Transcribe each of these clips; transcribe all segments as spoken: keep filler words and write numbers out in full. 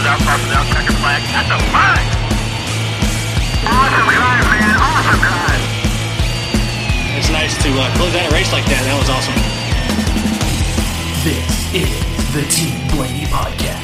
without props, without checkered flag. That's a mine! Awesome drive, man. Awesome drive. It's nice to uh, close out a race like that. That was awesome. This is the Team Blaney Podcast.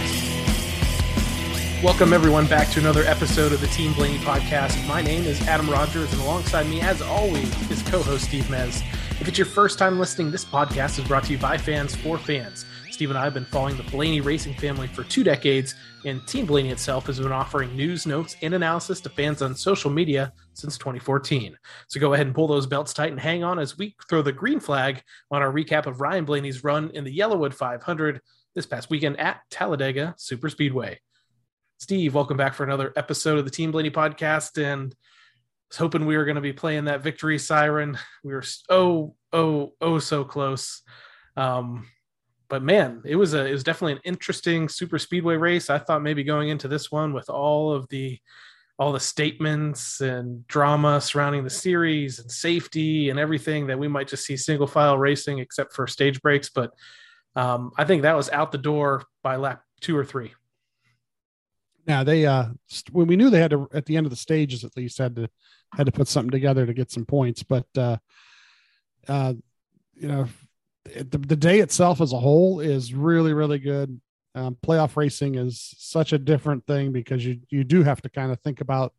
Welcome, everyone, back to another episode of the Team Blaney Podcast. My name is Adam Rogers, and alongside me, as always, is co-host Steve Mez. If it's your first time listening, this podcast is brought to you by fans for fans. Steve and I have been following the Blaney racing family for two decades, and Team Blaney itself has been offering news, notes, and analysis to fans on social media since twenty fourteen. So go ahead and pull those belts tight and hang on as we throw the green flag on our recap of Ryan Blaney's run in the Yellawood five hundred this past weekend at Talladega Super Speedway. Steve, welcome back for another episode of the Team Blaney Podcast, and I was hoping we were going to be playing that victory siren. We were oh, oh, oh, so close. Um, But man, it was a it was definitely an interesting super speedway race. I thought maybe going into this one with all of the all the statements and drama surrounding the series and safety and everything that we might just see single file racing except for stage breaks. But um, I think that was out the door by lap two or three. Now they uh, when we knew they had to, at the end of the stages at least, had to had to put something together to get some points. But uh, uh, you know. The, the day itself as a whole is really, really good. Um, playoff racing is such a different thing because you, you do have to kind of think about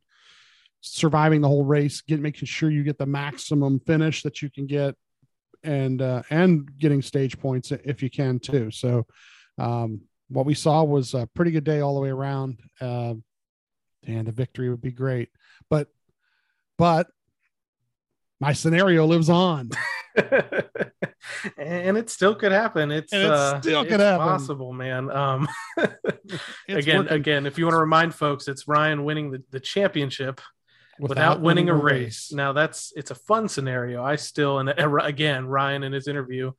surviving the whole race, get, making sure you get the maximum finish that you can get and, uh, and getting stage points if you can too. So um, what we saw was a pretty good day all the way around, uh, and the victory would be great, but, but my scenario lives on. And it still could happen. It's, and it still uh, could it's happen. Possible, man. Um, again, working. again, if you want to remind folks, it's Ryan winning the, the championship without, without winning, winning a race. race. Now that's, it's a fun scenario. I still, and again, Ryan in his interview,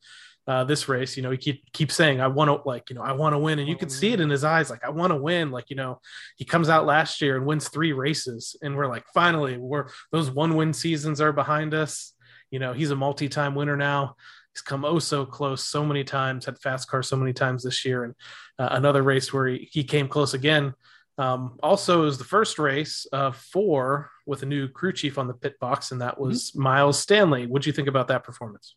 uh, this race, you know, he keep, keep saying, I want to like, you know, I want to win. And you can see it in his eyes. Like, I want to win. Like, you know, he comes out last year and wins three races. And we're like, finally, we're those one win seasons are behind us. You know, he's a multi-time winner now. He's come oh so close so many times, had fast cars so many times this year. And uh, another race where he, he came close again. Um, also, it was the first race of four with a new crew chief on the pit box, and that was mm-hmm. Miles Stanley. What'd you think about that performance?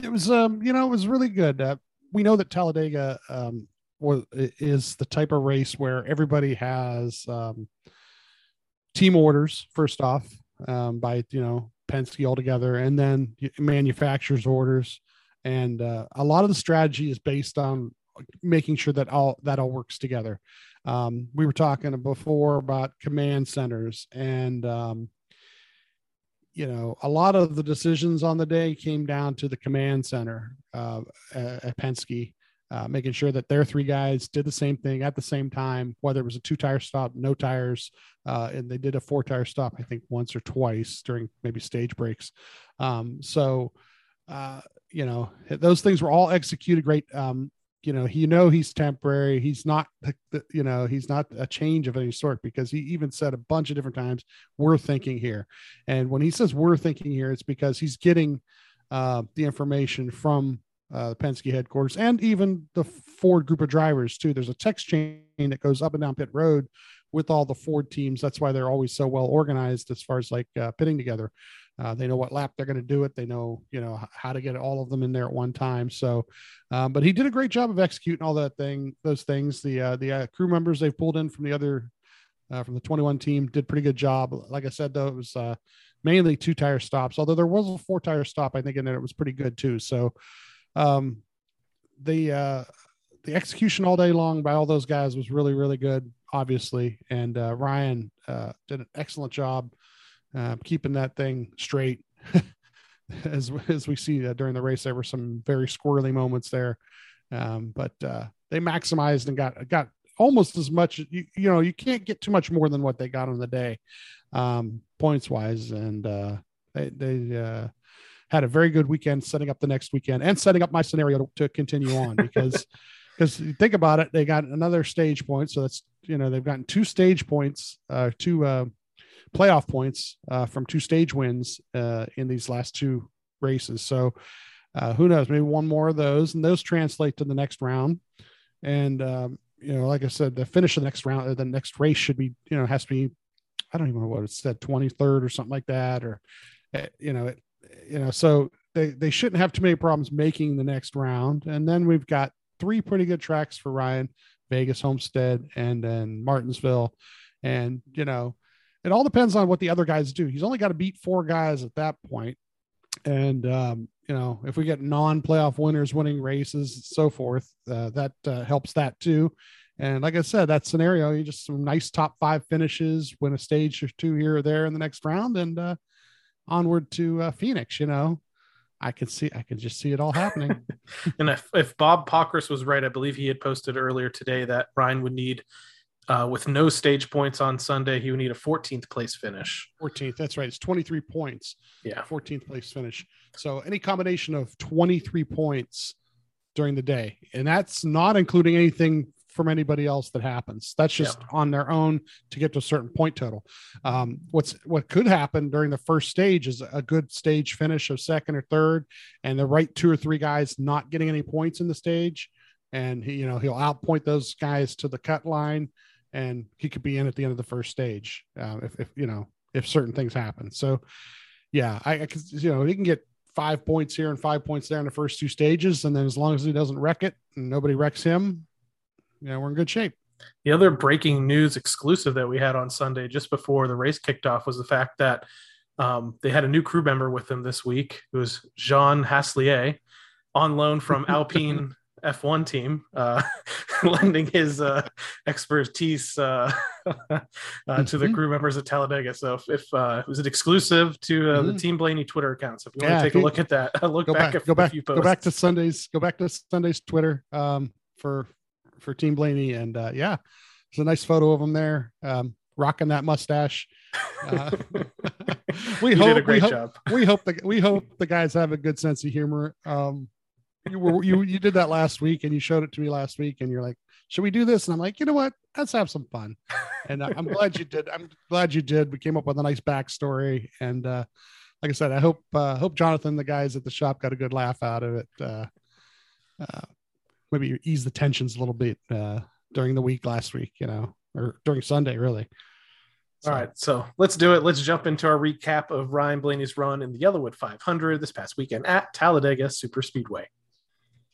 It was, um, you know, it was really good. Uh, we know that Talladega um, was, is the type of race where everybody has um, team orders, first off, um, by, you know, Penske altogether, and then manufacturers orders, and uh, a lot of the strategy is based on making sure that all that all works together. Um, we were talking before about command centers, and um, you know, a lot of the decisions on the day came down to the command center uh, at Penske, uh, making sure that their three guys did the same thing at the same time, whether it was a two tire stop, no tires, uh, and they did a four tire stop, I think once or twice during maybe stage breaks. Um, so, uh, you know, those things were all executed great. Um, you know, he, you know, he's temporary. He's not, you know, he's not a change of any sort, because he even said a bunch of different times, we're thinking here. And when he says we're thinking here, it's because he's getting uh, the information from Uh, the Penske headquarters and even the Ford group of drivers too. There's a text chain that goes up and down pit road with all the Ford teams. That's why they're always so well organized as far as like uh, pitting together. Uh, they know what lap they're going to do it. They know, you know, how to get all of them in there at one time. So, um, but he did a great job of executing all that thing, those things. The uh, the uh, crew members they've pulled in from the other uh, from the twenty-one team did pretty good job. Like I said, though, it was uh, mainly two tire stops, although there was a four tire stop, I think, in there. It was pretty good too. So. Um, the, uh, the execution all day long by all those guys was really, really good, obviously. And, uh, Ryan, uh, did an excellent job, uh, keeping that thing straight as, as we see uh, during the race, there were some very squirrely moments there. Um, but, uh, they maximized and got, got almost as much, you, you know, you can't get too much more than what they got on the day, um, points wise. And, uh, they, they, uh, had a very good weekend setting up the next weekend and setting up my scenario to, to continue on because, because think about it, they got another stage point. So that's, you know, they've gotten two stage points, uh, two uh, playoff points uh, from two stage wins uh, in these last two races. So uh, who knows, maybe one more of those, and those translate to the next round. And um, you know, like I said, the finish of the next round, the next race should be, you know, has to be, I don't even know what it said, twenty-third or something like that, or, you know, it, you know, so they, they shouldn't have too many problems making the next round. And then we've got three pretty good tracks for Ryan: Vegas, Homestead, and then Martinsville. And, you know, it all depends on what the other guys do. He's only got to beat four guys at that point. And, um, you know, if we get non-playoff winners winning races and so forth, uh, that uh, helps that too. And like I said, that scenario, you just some nice top five finishes, win a stage or two here or there in the next round, and uh, onward to uh, Phoenix. You know, I could see, I could just see it all happening. And if, if Bob Pockris was right, I believe he had posted earlier today that Ryan would need, Uh, with no stage points on Sunday, he would need a fourteenth place finish. fourteenth, that's right. It's twenty-three points. Yeah. fourteenth place finish. So any combination of twenty-three points during the day. And that's not including anything from anybody else that happens. That's just yeah. on their own to get to a certain point total. Um, what's what could happen during the first stage is a good stage finish of second or third, and the right two or three guys not getting any points in the stage. And he, you know, he'll outpoint those guys to the cut line, and he could be in at the end of the first stage, uh, if, if, you know, if certain things happen. So, yeah, I, I you know, he can get five points here and five points there in the first two stages. And then as long as he doesn't wreck it and nobody wrecks him, you know, we're in good shape. The other breaking news exclusive that we had on Sunday just before the race kicked off was the fact that um, they had a new crew member with them this week. It was Jean Haslier, on loan from Alpine F one team, uh, lending his uh, expertise uh, uh, mm-hmm. to the crew members at Talladega. So if, if uh, it was an exclusive to uh, mm-hmm. the Team Blaney Twitter accounts. So if you yeah, want to take a look at that, uh, look go back, back, go back, a few posts. Go back to Sunday's, go back to Sunday's Twitter um, for for Team Blaney, and uh, yeah, there's a nice photo of him there, um, rocking that mustache. Uh, we you hope did a great we job. Hope, we hope the we hope the guys have a good sense of humor. Um, You were you you did that last week, and you showed it to me last week, and you're like, "Should we do this?" And I'm like, "You know what? Let's have some fun." And uh, I'm glad you did. I'm glad you did. We came up with a nice backstory, and uh, like I said, I hope uh, hope Jonathan, the guys at the shop, got a good laugh out of it. Uh, uh, maybe you ease the tensions a little bit uh, during the week last week, you know, or during Sunday, really. So. All right, so let's do it. Let's jump into our recap of Ryan Blaney's run in the Yellawood five hundred this past weekend at Talladega Super Speedway.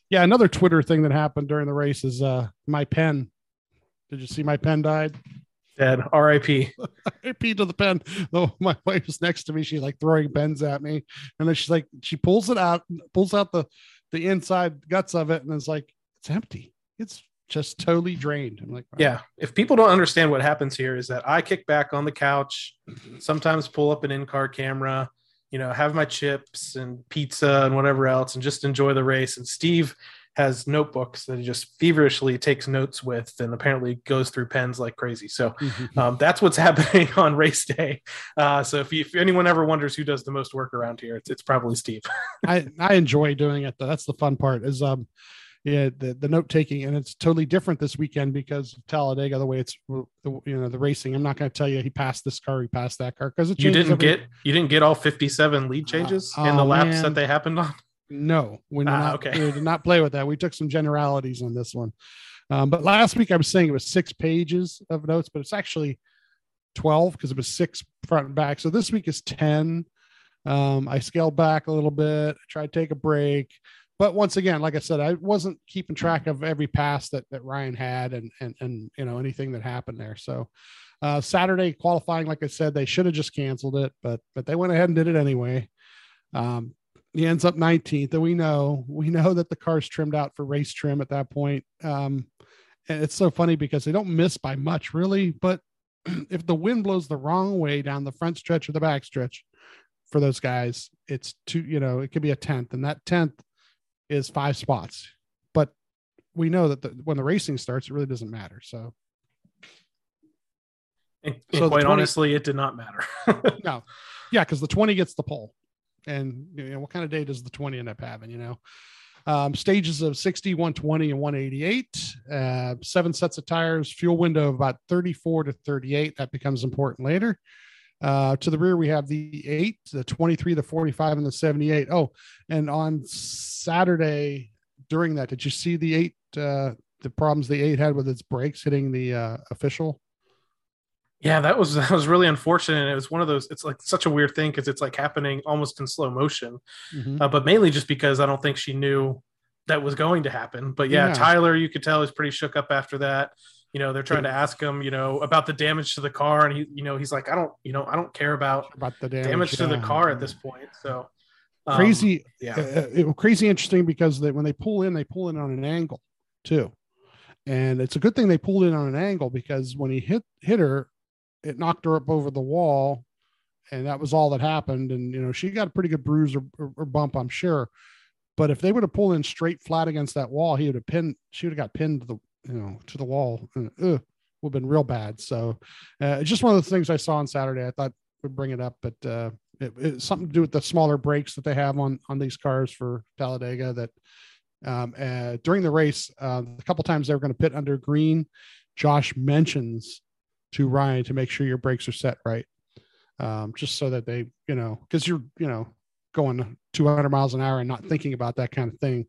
Yeah, another Twitter thing that happened during the race is uh, my pen. Did you see my pen died? Dead. R I P R I P to the pen. Oh, my wife was next to me. She's like throwing pens at me, and then she's like, she pulls it out, pulls out the the inside guts of it, and it's like it's empty. It's just totally drained. I'm like, yeah. If people don't understand what happens here is that I kick back on the couch, sometimes pull up an in-car camera, you know, have my chips and pizza and whatever else, and just enjoy the race. And Steve has notebooks that he just feverishly takes notes with, and apparently goes through pens like crazy. So mm-hmm. um, that's what's happening on race day. Uh, so if, you, if anyone ever wonders who does the most work around here, it's, it's probably Steve. I, I enjoy doing it, though. That's the fun part is, um, yeah, the, the note taking, and it's totally different this weekend because of Talladega, the way it's, the, you know, the racing. I'm not going to tell you he passed this car, he passed that car, because you didn't every... get you didn't get all fifty-seven lead changes uh, in the oh, laps man. that they happened on. No, we, ah, not, okay. we did not play with that. We took some generalities on this one, um, but last week I was saying it was six pages of notes, but it's actually twelve because it was six front and back. So this week is ten. Um, I scaled back a little bit. I tried to take a break. But once again, like I said, I wasn't keeping track of every pass that, that Ryan had and, and, and, you know, anything that happened there. So uh, Saturday qualifying, like I said, they should have just canceled it, but, but they went ahead and did it anyway. Um, he ends up nineteenth, and we know, we know that the car's trimmed out for race trim at that point. Um, and it's so funny because they don't miss by much really, but if the wind blows the wrong way down the front stretch or the back stretch for those guys, it's two, you know, it could be a tenth, and that tenth is five spots, but we know that the, when the racing starts, it really doesn't matter. So, and, and so quite twenty, honestly, it did not matter. No, yeah, because the twenty gets the pole, and you know, what kind of day does the twenty end up having? You know, um, stages of sixty, one twenty, and one eighty-eight, uh, seven sets of tires, fuel window of about thirty-four to thirty-eight. That becomes important later. Uh, to the rear, we have the eight, the twenty-three, the forty-five, and the seventy-eight. Oh, and on Saturday during that, did you see the eight uh, the problems the eight had with its brakes hitting the uh, official. Yeah, that was that was really unfortunate. And it was one of those, it's like such a weird thing because it's like happening almost in slow motion, mm-hmm. uh, but mainly just because I don't think she knew that was going to happen. But yeah, yeah. Tyler, you could tell, is pretty shook up after that. You know, they're trying yeah. to ask him, you know, about the damage to the car. And he, you know, he's like, I don't, you know, I don't care about, about the damage, damage to yeah. the car at this point. So um, crazy. Yeah. Uh, it was crazy interesting because they, when they pull in, they pull in on an angle too. And it's a good thing they pulled in on an angle because when he hit, hit her, it knocked her up over the wall, and that was all that happened. And, you know, she got a pretty good bruise or, or, or bump, I'm sure. But if they would have pulled in straight flat against that wall, he would have pinned, she would have got pinned to the, you know, to the wall, and uh, would have been real bad. So uh, it's just one of those things I saw on Saturday. I thought would bring it up, but uh, it, it's something to do with the smaller brakes that they have on, on these cars for Talladega that um, uh, during the race, uh, a couple times they were going to pit under green. Josh mentions to Ryan to make sure your brakes are set right, um, just so that they, you know, because you're, you know, going two hundred miles an hour and not thinking about that kind of thing.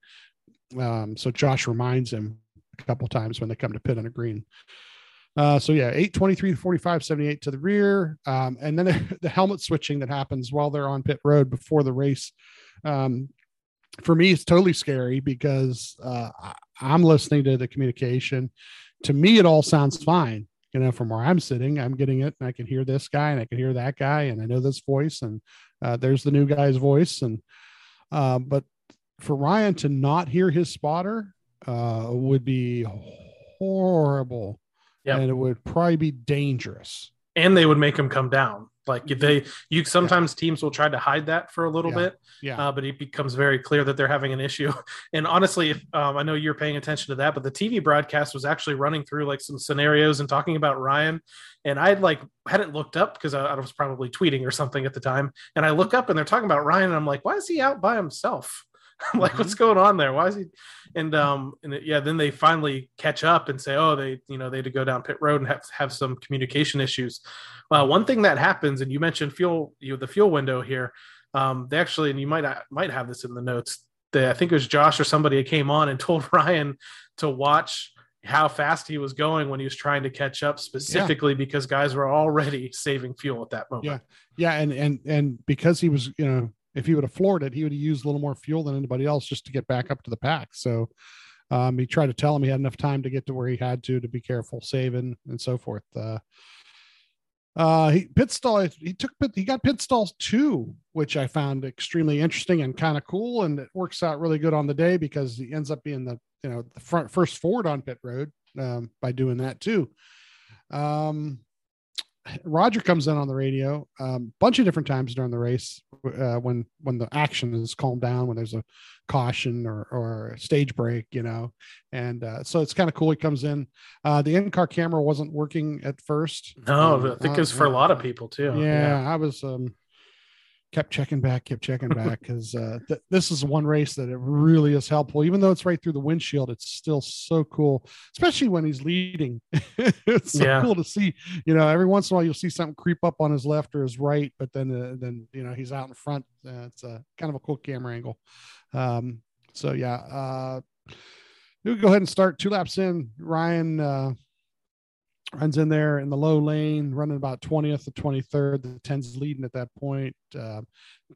Um, so Josh reminds him a couple times when they come to pit on a green. Uh, so yeah, eight twenty-three, forty-five, seventy-eight to the rear, um, and then the, the helmet switching that happens while they're on pit road before the race. Um, for me, it's totally scary because uh, I, I'm listening to the communication. To me, it all sounds fine. You know, from where I'm sitting, I'm getting it, and I can hear this guy, and I can hear that guy, and I know this voice, and uh, there's the new guy's voice. And uh, but for Ryan to not hear his spotter uh, would be horrible, yep. and it would probably be dangerous. And they would make him come down. Like if they, you sometimes yeah. teams will try to hide that for a little yeah. bit, yeah. Uh, but it becomes very clear that they're having an issue. And honestly, if, um, I know you're paying attention to that, but the T V broadcast was actually running through like some scenarios and talking about Ryan. And I like hadn't looked up because I, I was probably tweeting or something at the time. And I look up and they're talking about Ryan, and I'm like, why is he out by himself? I'm like, mm-hmm. what's going on there? Why is he? And, um, and yeah, then they finally catch up and say, oh, they, you know, they had to go down pit road and have, have some communication issues. Uh, one thing that happens, and you mentioned fuel, you know, the fuel window here. Um, they actually, and you might, might have this in the notes that I think it was Josh or somebody that came on and told Ryan to watch how fast he was going when he was trying to catch up specifically yeah. because guys were already saving fuel at that moment. Yeah. Yeah. And, and, and because he was, you know, if he would have floored it, he would have used a little more fuel than anybody else just to get back up to the pack. So um, he tried to tell him he had enough time to get to where he had to, to be careful, saving and so forth. Uh, uh, he pit stall, he took, pit, he got pit stalls too, which I found extremely interesting and kind of cool. And it works out really good on the day because he ends up being the, you know, the front first Ford on pit road um, by doing that too. Um, Roger comes in on the radio a um, bunch of different times during the race uh, when when the action is calmed down, when there's a caution or, or a stage break, you know, and uh, so it's kind of cool. He comes in. Uh, the in-car camera wasn't working at first. No, um, I think uh, it was for a lot of people, too. Yeah, yeah. I was um, kept checking back, kept checking back because uh, th- this is one race that it really is helpful. Even though it's right through the windshield, it's still so cool, especially when he's leading. It's so yeah. cool to see, you know, every once in a while you'll see something creep up on his left or his right, but then, uh, then, you know, he's out in front. Uh, it's a kind of a cool camera angle. Um, so yeah, uh, we'll go ahead and start two laps in. Ryan, uh, runs in there in the low lane, running about twentieth to twenty-third. The ten's leading at that point. Uh,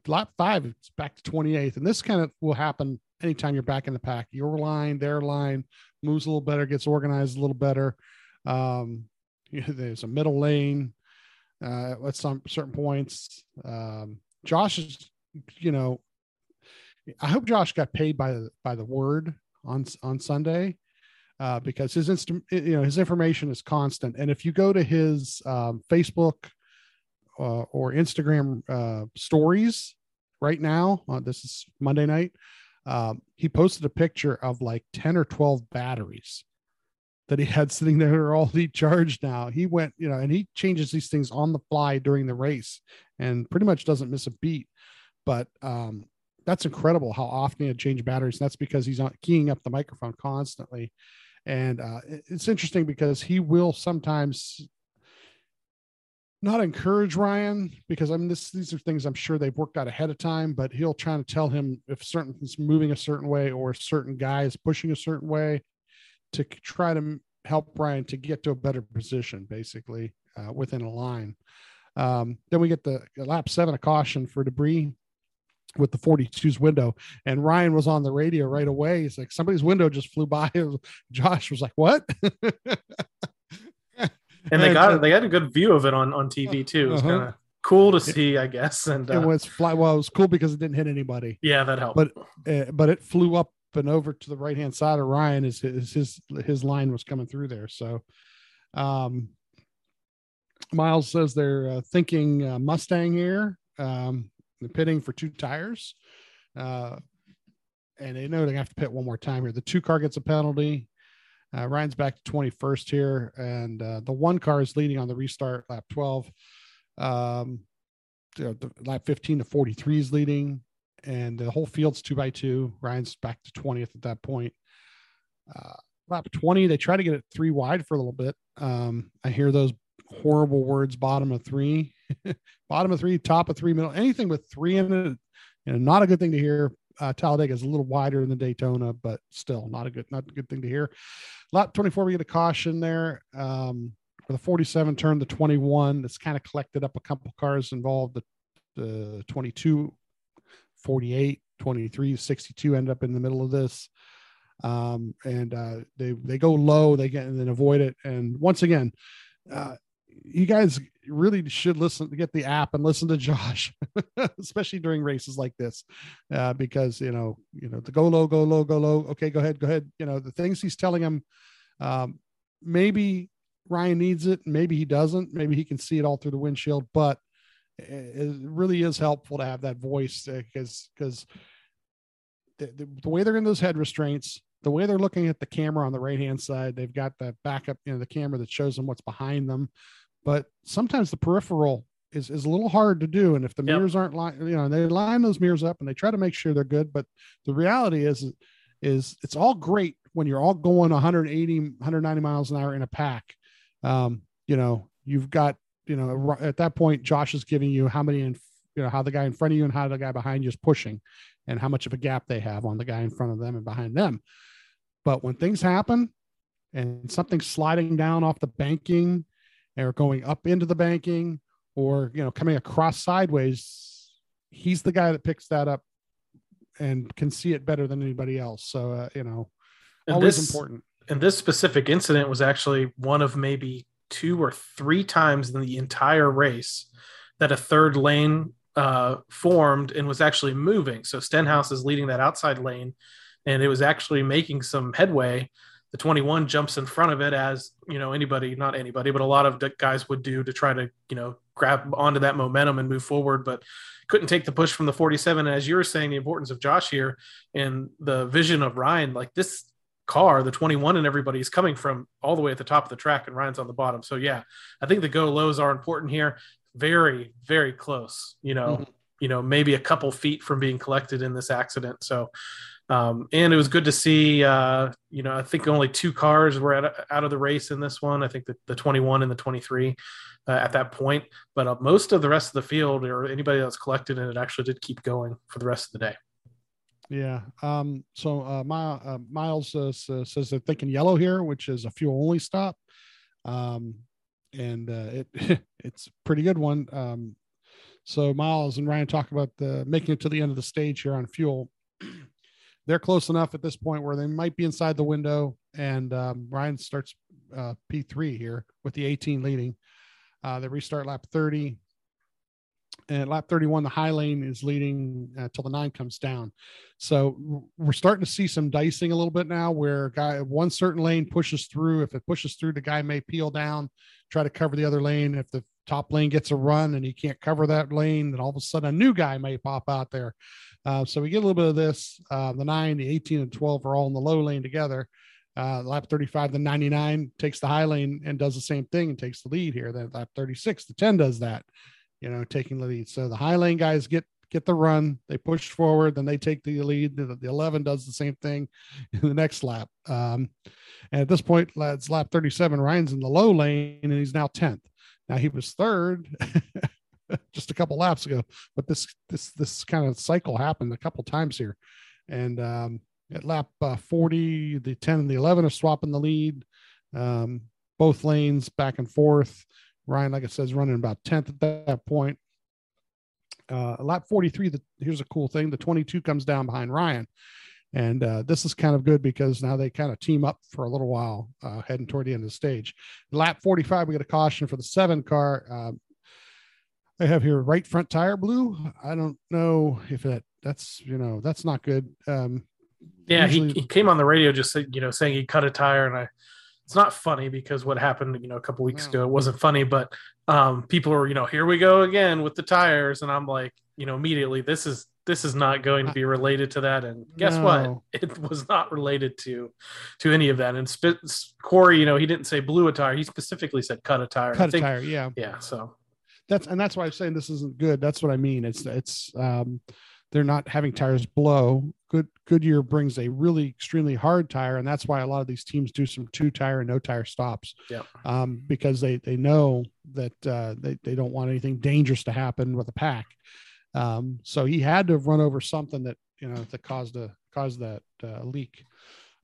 lap five, it's back to twenty-eighth. And this kind of will happen anytime you're back in the pack. Your line, their line moves a little better, gets organized a little better. Um, you know, there's a middle lane uh, at some certain points. Um, Josh is, you know, I hope Josh got paid by the, by the word on, on Sunday. Uh, because his inst- you know, his information is constant. And if you go to his um, Facebook uh, or Instagram uh, stories right now, uh, this is Monday night, um, he posted a picture of like ten or twelve batteries that he had sitting there. They're all decharged now. He went, you know, and he changes these things on the fly during the race and pretty much doesn't miss a beat. But um, that's incredible how often he had changed batteries. And that's because he's not keying up the microphone constantly. And uh, it's interesting because he will sometimes not encourage Ryan because I mean, this, these are things I'm sure they've worked out ahead of time, but he'll try to tell him if certain is moving a certain way or a certain guy is pushing a certain way. to try to help Ryan to get to a better position, basically uh, within a line. Um, then we get the lap seven, a caution for debris with the forty-two's window. And Ryan was on the radio right away. He's like, somebody's window just flew by. Josh was like, what? And they got they had a good view of it on, on T V too. It was uh-huh. kind of cool to see, I guess. And uh, it was fly. Well, it was cool because it didn't hit anybody. Yeah, that helped. But uh, but it flew up and over to the right hand side of Ryan as his, his his line was coming through there. So, um, Miles says they're uh, thinking uh, Mustang here. Um, they're pitting for two tires, uh, and they know they have to pit one more time here. The two car gets a penalty. Uh, Ryan's back to twenty-first here, and uh, the one car is leading on the restart, lap twelve. Um, the, the lap fifteen to forty-three is leading, and the whole field's two by two. Ryan's back to twentieth at that point. Uh, lap twenty, they try to get it three wide for a little bit. Um, I hear those horrible words, bottom of three, bottom of three, top of three, middle, anything with three in it, and not a good thing to hear. Uh, Talladega is a little wider than Daytona, but still not a good, not a good thing to hear. Lap twenty-four, we get a caution there. Um, for the forty-seven turn, the twenty-one, that's kind of collected up a couple cars involved. The, the twenty-two, forty-eight, twenty-three, sixty-two end up in the middle of this. Um, and uh, they, they go low, they get, and then avoid it. And once again, uh, you guys really should listen to get the app and listen to Josh, especially during races like this, uh, because, you know, you know, the go low, go low, go low. Okay, go ahead, go ahead. You know, the things he's telling him, um, maybe Ryan needs it. Maybe he doesn't, maybe he can see it all through the windshield, but it really is helpful to have that voice because, because the, the, the way they're in those head restraints, the way they're looking at the camera on the right-hand side, they've got that backup, you know, the camera that shows them what's behind them. But sometimes the peripheral is, is a little hard to do. And if the yep. mirrors aren't lined, you know, they line those mirrors up and they try to make sure they're good. But the reality is, is it's all great when you're all going one eighty, one ninety miles an hour in a pack. Um, you know, you've got, you know, at that point, Josh is giving you how many, in, you know, how the guy in front of you and how the guy behind you is pushing and how much of a gap they have on the guy in front of them and behind them. But when things happen and something's sliding down off the banking, or going up into the banking, or, you know, coming across sideways, he's the guy that picks that up and can see it better than anybody else. So, uh, you know, and always this, important. And this specific incident was actually one of maybe two or three times in the entire race that a third lane uh, formed and was actually moving. So Stenhouse is leading that outside lane, and it was actually making some headway. The twenty-one jumps in front of it as, you know, anybody, not anybody, but a lot of guys would do to try to, you know, grab onto that momentum and move forward, but couldn't take the push from the forty-seven. And as you were saying, the importance of Josh here and the vision of Ryan, like this car, the twenty-one and everybody is coming from all the way at the top of the track and Ryan's on the bottom. So yeah, I think the go lows are important here. Very, very close, you know, mm-hmm. you know, maybe a couple feet from being collected in this accident. So, Um, and it was good to see, uh, you know, I think only two cars were out, out of the race in this one. I think the, the twenty-one and the twenty-three uh, at that point, but uh, most of the rest of the field or anybody that's collected, and it actually did keep going for the rest of the day. Yeah. Um, so uh, my, uh, Miles uh, says they're thinking yellow here, which is a fuel only stop. Um, and uh, it it's a pretty good one. Um, so Miles and Ryan talk about the, making it to the end of the stage here on fuel. They're close enough at this point where they might be inside the window, and um, Ryan starts uh, P three here with the eighteen leading. Uh, they restart lap thirty, and lap thirty-one, the high lane is leading uh, till the nine comes down. So we're starting to see some dicing a little bit now where guy one certain lane pushes through. If it pushes through, the guy may peel down, try to cover the other lane. If the top lane gets a run and he can't cover that lane, then all of a sudden a new guy may pop out there. Uh, so we get a little bit of this. Uh, the nine, the eighteen, and twelve are all in the low lane together. Uh, lap thirty-five, the ninety-nine takes the high lane and does the same thing and takes the lead here. Then lap thirty-six, the ten does that, you know, taking the lead. So the high lane guys get get the run. They push forward, then they take the lead. The, the eleven does the same thing in the next lap. Um, and at this point, it's lap thirty-seven. Ryan's in the low lane, and he's now tenth. Now he was third just a couple laps ago, but this, this, this kind of cycle happened a couple times here. And um, at lap uh, forty, the ten and the eleven are swapping the lead. Um, both lanes back and forth. Ryan, like I said, is running about tenth at that, that point. Uh, lap forty-three, the, here's a cool thing. The twenty-two comes down behind Ryan. And uh, this is kind of good because now they kind of team up for a little while, uh, heading toward the end of the stage. Lap forty-five, we get a caution for the seven car. Um, I have here right front tire blew. I don't know if that that's, you know, that's not good. Um, yeah, usually... he, he came on the radio just, you know, saying he cut a tire. And I, it's not funny because what happened, you know, a couple weeks ago, it wasn't funny, but um, people are, you know, here we go again with the tires. And I'm like, you know, immediately, this is, this is not going to be related to that. And guess no. what? It was not related to, to any of that. And Sp- Corey, you know, he didn't say blew a tire. He specifically said cut a tire. Cut I think, a tire. Yeah. Yeah. So that's, and that's why I'm saying this isn't good. That's what I mean. It's, it's, um, they're not having tires blow. Good. Goodyear brings a really extremely hard tire. And that's why a lot of these teams do some two tire and no tire stops. Yeah. Um, because they, they know that uh, they, they don't want anything dangerous to happen with a pack. Um, so he had to have run over something that, you know, that caused a, caused that, uh, leak.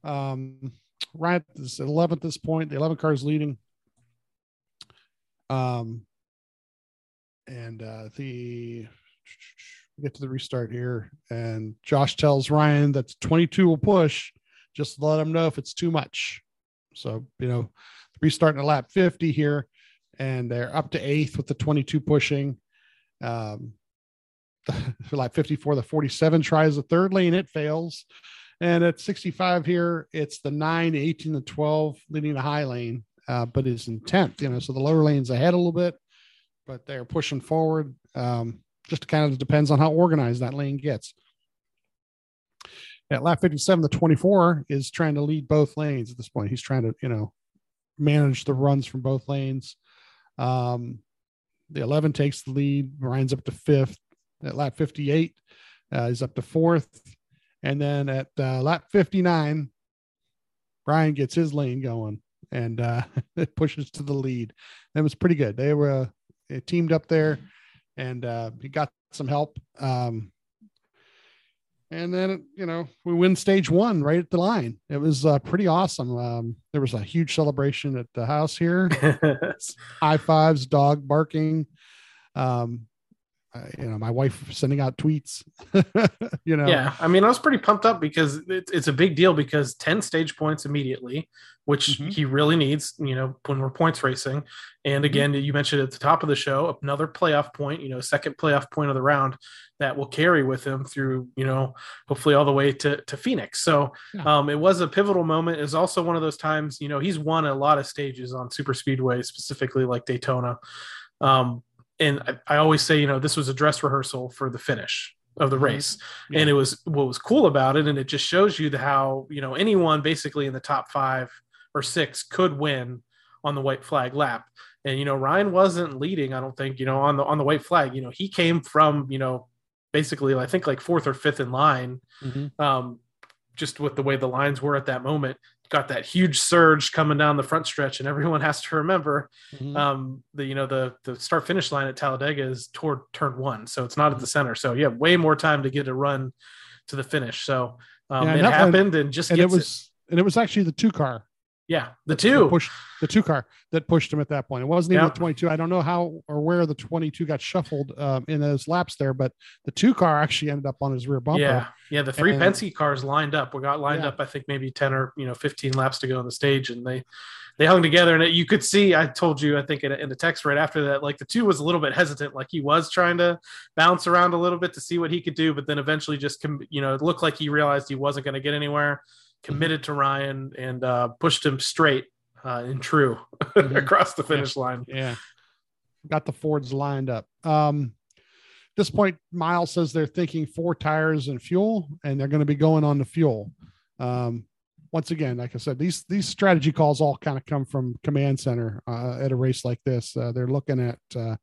Um, Ryan is eleventh at this point, the eleven car is leading. Um, and, uh, the, get to the restart here, and Josh tells Ryan that twenty-two will push, just let him know if it's too much. So, you know, restarting at lap fifty here, and they're up to eighth with the twenty-two pushing. Um, for lap fifty-four, the forty-seven tries the third lane, it fails. And at sixty-five here, it's the nine, eighteen, the twelve leading the high lane, uh, but it's in tenth, you know, so the lower lane's ahead a little bit, but they're pushing forward. Um, just kind of depends on how organized that lane gets. At lap fifty-seven, the twenty-four is trying to lead both lanes at this point. He's trying to, you know, manage the runs from both lanes. Um, the eleven takes the lead, Ryan's up to fifth. At lap fifty-eight, uh, he's up to fourth. And then at uh, lap fifty-nine, Ryan gets his lane going, and uh, it pushes to the lead. That was pretty good. They were uh, teamed up there, and uh, he got some help. Um, and then, you know, we win stage one right at the line. It was uh, pretty awesome. Um, there was a huge celebration at the house here. High fives, dog barking. Um You know, my wife sending out tweets, you know. Yeah, I mean, I was pretty pumped up because it, it's a big deal, because ten stage points immediately, which mm-hmm. he really needs, you know, when we're points racing. And again, mm-hmm. you mentioned at the top of the show, another playoff point, you know, second playoff point of the round that will carry with him through, you know, hopefully all the way to, to Phoenix. So yeah. um, it was a pivotal moment. It was also one of those times, you know, he's won a lot of stages on super speedway, specifically like Daytona. Um, And I, I always say, you know, this was a dress rehearsal for the finish of the race. Yeah. And it was what was cool about it. And it just shows you the, how, you know, anyone basically in the top five or six could win on the white flag lap. And, you know, Ryan wasn't leading, I don't think, you know, on the, on the white flag, you know, he came from, you know, basically, I think like fourth or fifth in line, mm-hmm. um, just with the way the lines were at that moment. Got that huge surge coming down the front stretch, and everyone has to remember mm-hmm. um, the, you know, the, the start finish line at Talladega is toward turn one. So it's not mm-hmm. at the center. So you have way more time to get a run to the finish. So um, yeah, it happened one, and just, and gets it was, it. and it was actually the two car. Yeah. The two pushed, the two car that pushed him at that point. It wasn't even yeah. the twenty-two. I don't know how or where the twenty-two got shuffled um, in those laps there, but the two car actually ended up on his rear bumper. Yeah. Yeah. The three and, Penske cars lined up. We got lined yeah. up, I think maybe ten or, you know, fifteen laps to go on the stage, and they, they hung together, and it, you could see, I told you, I think in a, in a text right after that, like the two was a little bit hesitant. Like he was trying to bounce around a little bit to see what he could do, but then eventually just, you know, it looked like he realized he wasn't going to get anywhere. Committed to Ryan, and uh, pushed him straight uh, and true mm-hmm. across the finish yeah. line. Yeah. Got the Fords lined up. Um, at this point, Miles says they're thinking four tires and fuel, and they're going to be going on the fuel. Um, once again, like I said, these, these strategy calls all kind of come from command center uh, at a race like this. Uh, they're looking at uh,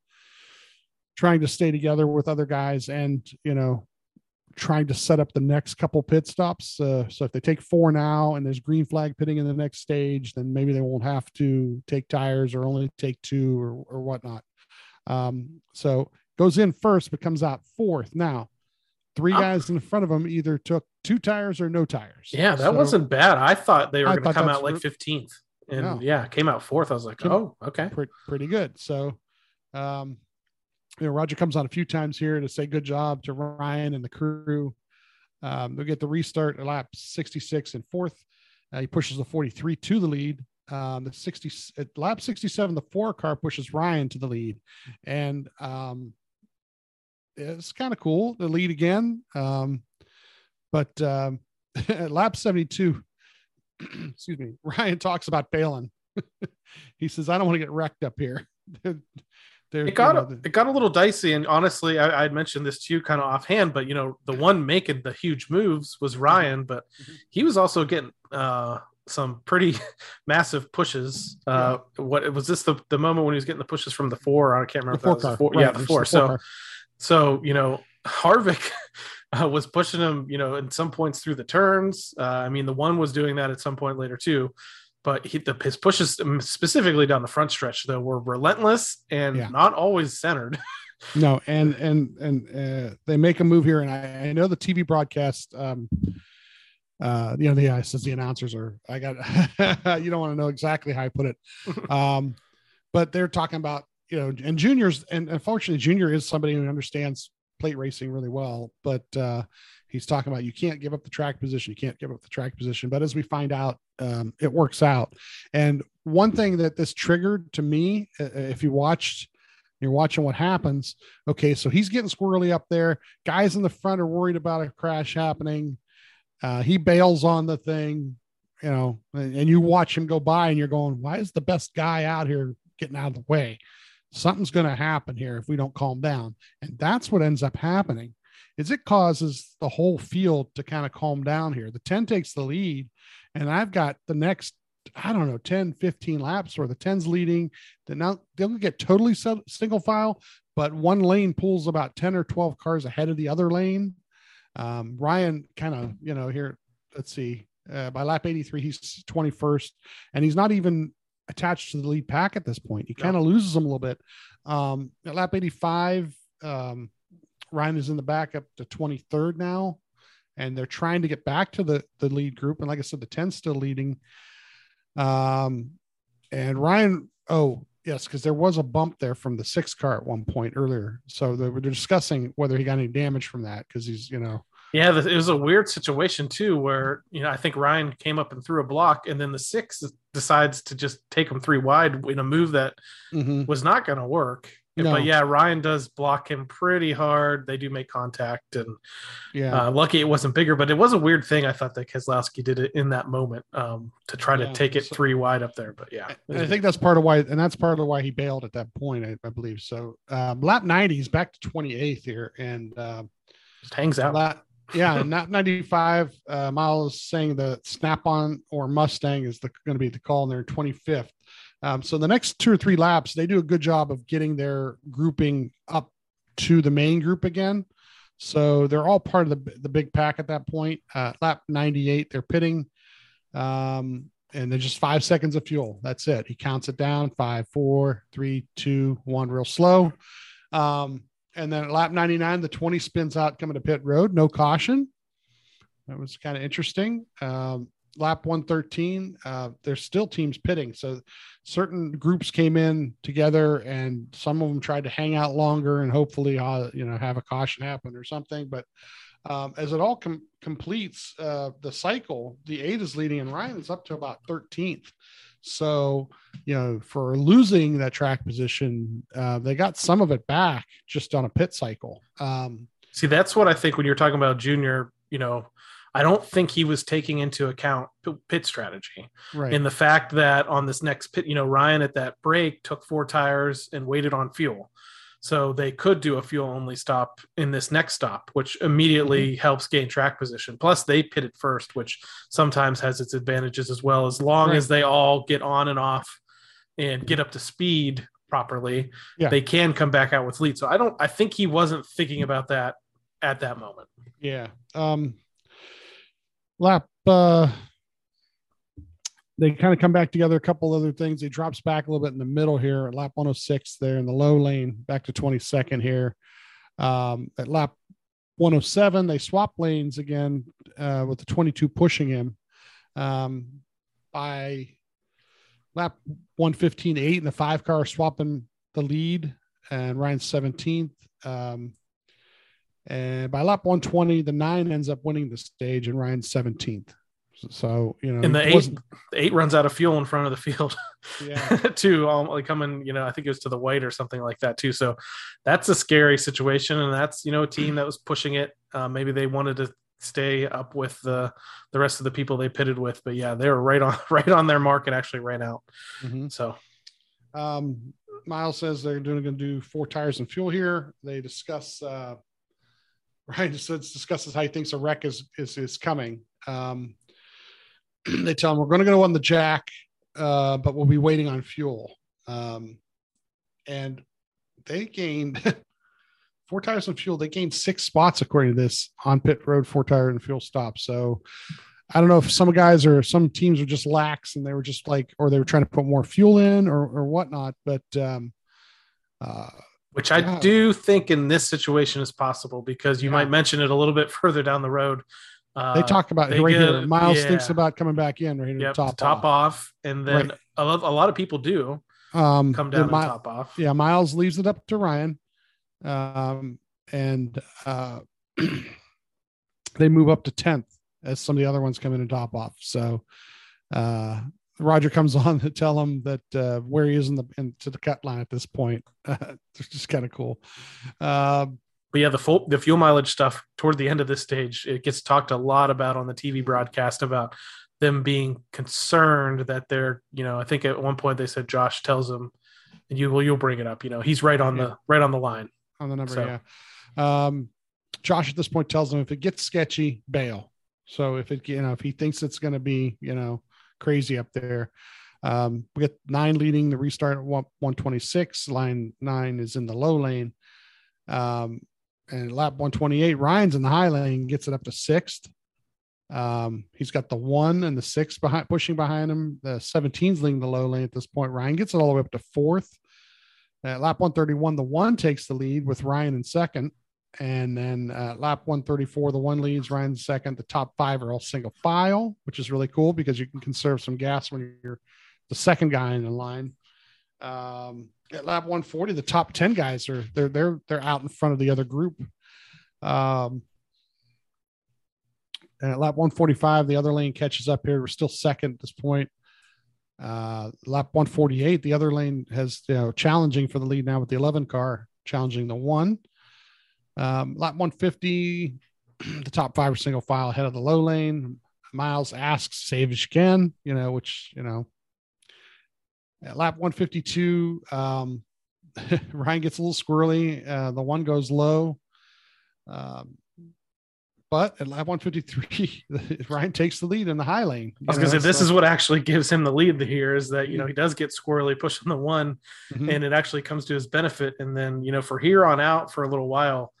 trying to stay together with other guys, and, you know, trying to set up the next couple pit stops. Uh, so if they take four now and there's green flag pitting in the next stage, then maybe they won't have to take tires or only take two or, or whatnot. Um, so goes in first, but comes out fourth. Now three guys oh. in front of them either took two tires or no tires. Yeah, that so, wasn't bad. I thought they were going to come out like fifteenth, and no. yeah, came out fourth. I was like, oh, okay, pretty, pretty good. So, um, you know, Roger comes on a few times here to say good job to Ryan and the crew. Um, they'll get the restart at lap sixty-six and fourth. Uh, he pushes the forty-three to the lead. Um, the sixty at lap sixty-seven, the four car pushes Ryan to the lead, and um, it's kind of cool, the lead again. Um, but um, at lap seventy-two, excuse me, Ryan talks about bailing. He says, "I don't want to get wrecked up here." they're, they're, it got you know, a, it got a little dicey, and honestly, I I'd mentioned this to you kind of offhand, but you know, the one making the huge moves was Ryan, but mm-hmm. he was also getting uh, some pretty massive pushes. Uh, yeah. What was this the, the moment when he was getting the pushes from the four? I can't remember. The four car. Four, right. Yeah, the four. The four so. Car. So, you know, Harvick uh, was pushing him, you know, in some points through the turns. Uh, I mean, the one was doing that at some point later, too. But he, the, his pushes specifically down the front stretch, though, were relentless and yeah. not always centered. No. And and and uh, they make a move here. And I, I know the T V broadcast, um, uh, you know, the, uh, says the announcers are I got you don't want to know exactly how I put it. Um, but they're talking about, you know, and juniors, and unfortunately Junior is somebody who understands plate racing really well, but uh, he's talking about, you can't give up the track position. You can't give up the track position, but as we find out, um, it works out. And one thing that this triggered to me, uh, if you watched, you're watching what happens. Okay. So he's getting squirrely up there. Guys in the front are worried about a crash happening. Uh, he bails on the thing, you know, and, and you watch him go by and you're going, why is the best guy out here getting out of the way? Something's going to happen here if we don't calm down. And that's what ends up happening, is it causes the whole field to kind of calm down here. The ten takes the lead, and I've got the next, I don't know, ten, fifteen laps where the ten's leading. Then now they'll get totally single file, but one lane pulls about ten or twelve cars ahead of the other lane. Um, Ryan kind of, you know, here, let's see, uh, by lap eighty-three, he's twenty-first, and he's not even attached to the lead pack at this point. He kind of yeah. loses them a little bit. Um, at lap eighty-five, um, Ryan is in the back up to twenty-third now, and they're trying to get back to the, the lead group. And like I said, the ten's still leading. Um, and Ryan, oh yes, because there was a bump there from the six car at one point earlier. So they were discussing whether he got any damage from that, because he's, you know, yeah, it was a weird situation too, where, you know, I think Ryan came up and threw a block, and then the six decides to just take him three wide in a move that mm-hmm. was not going to work. No. But yeah, Ryan does block him pretty hard. They do make contact, and yeah, uh, lucky it wasn't bigger, but it was a weird thing. I thought that Keselowski did it in that moment um, to try yeah, to take it so, three wide up there. But yeah, and I think that's part of why, and that's part of why he bailed at that point, I, I believe. So um, lap ninety, he's back to twenty-eighth here, and um, just hangs out. Lap, yeah, and not ninety-five. Uh, Miles saying the Snap-on or Mustang is going to be the call, and they're twenty-fifth. Um, so the next two or three laps, they do a good job of getting their grouping up to the main group again. So they're all part of the the big pack at that point. Uh, lap ninety-eight, they're pitting, um, and they're just five seconds of fuel. That's it. He counts it down: five, four, three, two, one, real slow. Um, And then at lap ninety-nine, the twenty spins out coming to pit road, no caution. That was kind of interesting. Um, lap one thirteen, uh, there's still teams pitting. So certain groups came in together, and some of them tried to hang out longer and hopefully, uh, you know, have a caution happen or something. But um, as it all com- completes uh, the cycle, the eight is leading, and Ryan's up to about thirteenth. So, you know, for losing that track position, uh, they got some of it back just on a pit cycle. Um, See, that's what I think when you're talking about Junior, you know, I don't think he was taking into account pit strategy, right? And the fact that on this next pit, you know, Ryan at that break took four tires and waited on fuel. So they could do a fuel only stop in this next stop, which immediately mm-hmm. helps gain track position. Plus they pitted first, which sometimes has its advantages as well, as long right. as they all get on and off and get up to speed properly, yeah. they can come back out with lead. So I don't, I think he wasn't thinking about that at that moment. Yeah. Um, lap, uh, they kind of come back together. A couple other things. He drops back a little bit in the middle here at lap one oh six there in the low lane, back to twenty-second here. Um, at lap one oh seven. They swapped lanes again uh, with the twenty-two pushing him. Um, by lap one fifteen eight in the five car swapping the lead, and Ryan's seventeenth. Um, and by lap one twenty, the nine ends up winning the stage, and Ryan's seventeenth. So, you know, and the eight, the eight runs out of fuel in front of the field, yeah. too. Um, like coming, you know, I think it was to the white or something like that too. So that's a scary situation, and that's, you know, a team that was pushing it. Uh, maybe they wanted to stay up with the the rest of the people they pitted with, but yeah, they were right on right on their mark and actually ran out. Mm-hmm. So, um, Miles says they're doing going to do four tires and fuel here. They discuss. Uh, Ryan just discusses how he thinks a wreck is is is coming. Um, They tell him we're going to go on the jack, uh, but we'll be waiting on fuel. Um, and they gained four tires and fuel. They gained six spots according to this on pit road, four tire and fuel stop. So I don't know if some guys or some teams are just lax and they were just like, or they were trying to put more fuel in or, or whatnot. But um, uh, which I yeah. do think in this situation is possible, because you yeah. might mention it a little bit further down the road. Uh, they talk about they right get, here. Miles yeah. thinks about coming back in right here yep, to top, top off. off. And then right. a, lot, a lot of people do um, come down and, and Mi- top off. Yeah, Miles leaves it up to Ryan. Um, and uh, they move up to tenth as some of the other ones come in and top off. So uh, Roger comes on to tell him that uh, where he is in the in, to the cut line at this point. It's just kind of cool. Uh, But yeah, the full, the fuel mileage stuff toward the end of this stage, it gets talked a lot about on the T V broadcast about them being concerned that they're, you know, I think at one point they said Josh tells them, and you will you'll bring it up, you know, he's right on yeah. the right on the line on the number. So. Yeah, um, Josh at this point tells them if it gets sketchy, bail. So if it you know if he thinks it's going to be you know crazy up there, um, we get nine leading the restart at one twenty-six. Line nine is in the low lane. Um, And lap one twenty-eight, Ryan's in the high lane, gets it up to sixth. Um, he's got the one and the six behind, pushing behind him. The seventeen's leading the low lane at this point. Ryan gets it all the way up to fourth. At lap one thirty-one, the one takes the lead with Ryan in second. And then uh, lap one thirty-four, the one leads, Ryan in second. The top five are all single file, which is really cool because you can conserve some gas when you're the second guy in the line. Um, at lap one forty, the top ten guys are they're they're they're out in front of the other group. Um, and at lap one forty-five, the other lane catches up here. We're still second at this point. Uh, lap one forty-eight, the other lane has you know challenging for the lead now with the eleven car challenging the one. Um, lap one fifty, the top five are single file ahead of the low lane. Miles asks, "Save as you can," you know, which you know. At lap one fifty-two, um, Ryan gets a little squirrely. Uh, the one goes low. Um, but at lap one fifty-three, Ryan takes the lead in the high lane. I was going to say, this so. is what actually gives him the lead here is that, you know, he does get squirrely pushing the one, mm-hmm. and it actually comes to his benefit. And then, you know, for here on out for a little while,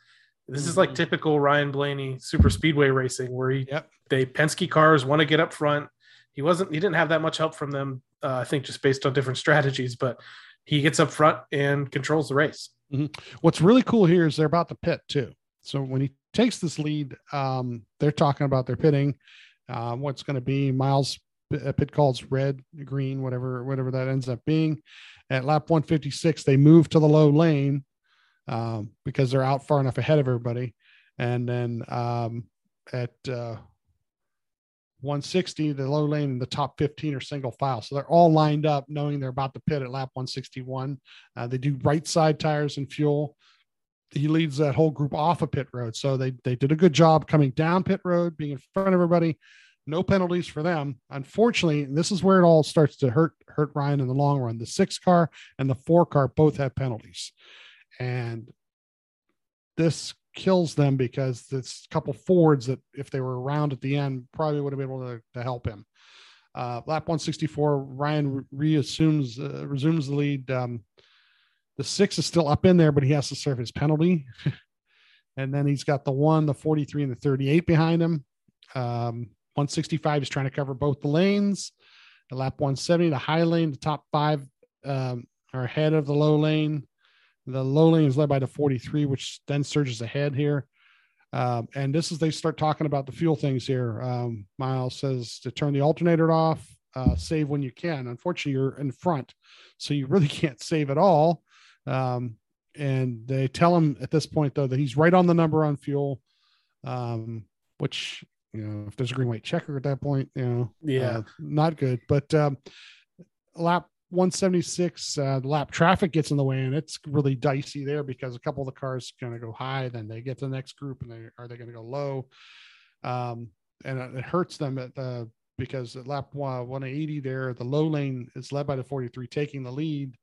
this mm-hmm. is like typical Ryan Blaney super speedway racing where he, yep. they Penske cars want to get up front. He wasn't, he didn't have that much help from them. Uh, I think just based on different strategies, but he gets up front and controls the race. Mm-hmm. What's really cool here is they're about to pit too. So when he takes this lead, um, they're talking about their pitting, um, what's going to be. Miles pit calls red, green, whatever, whatever that ends up being. At lap one fifty-six, they move to the low lane um, because they're out far enough ahead of everybody. And then um, at, uh, one sixty, the low lane, and the top fifteen are single file. So they're all lined up knowing they're about to pit at lap one sixty-one. Uh, they do right side tires and fuel. He leads that whole group off of pit road. So they, they did a good job coming down pit road, being in front of everybody, no penalties for them. Unfortunately, and this is where it all starts to hurt, hurt Ryan in the long run. The six car and the four car both have penalties. And this kills them because this couple Fords that if they were around at the end probably would have been able to, to help him. Uh, lap one sixty-four, Ryan reassumes, uh, resumes the lead. Um, the six is still up in there, but he has to serve his penalty. And then he's got the one, the forty-three, and the thirty-eight behind him. Um, one sixty-five is trying to cover both the lanes. At lap one seventy, the high lane, the top five um, are ahead of the low lane. The low lane is led by the forty-three, which then surges ahead here. Um, and this is, they start talking about the fuel things here. Um, Miles says to turn the alternator off, uh, save when you can. Unfortunately, you're in front, so you really can't save at all. Um, and they tell him at this point, though, that he's right on the number on fuel, um, which, you know, if there's a green white checker at that point, you know, yeah, uh, not good. But um, lap one seventy-six, uh, lap traffic gets in the way, and it's really dicey there because a couple of the cars are going to go high, then they get to the next group, and they are they going to go low, um, and it, it hurts them at the, because at lap one eighty there, the low lane is led by the forty-three, taking the lead,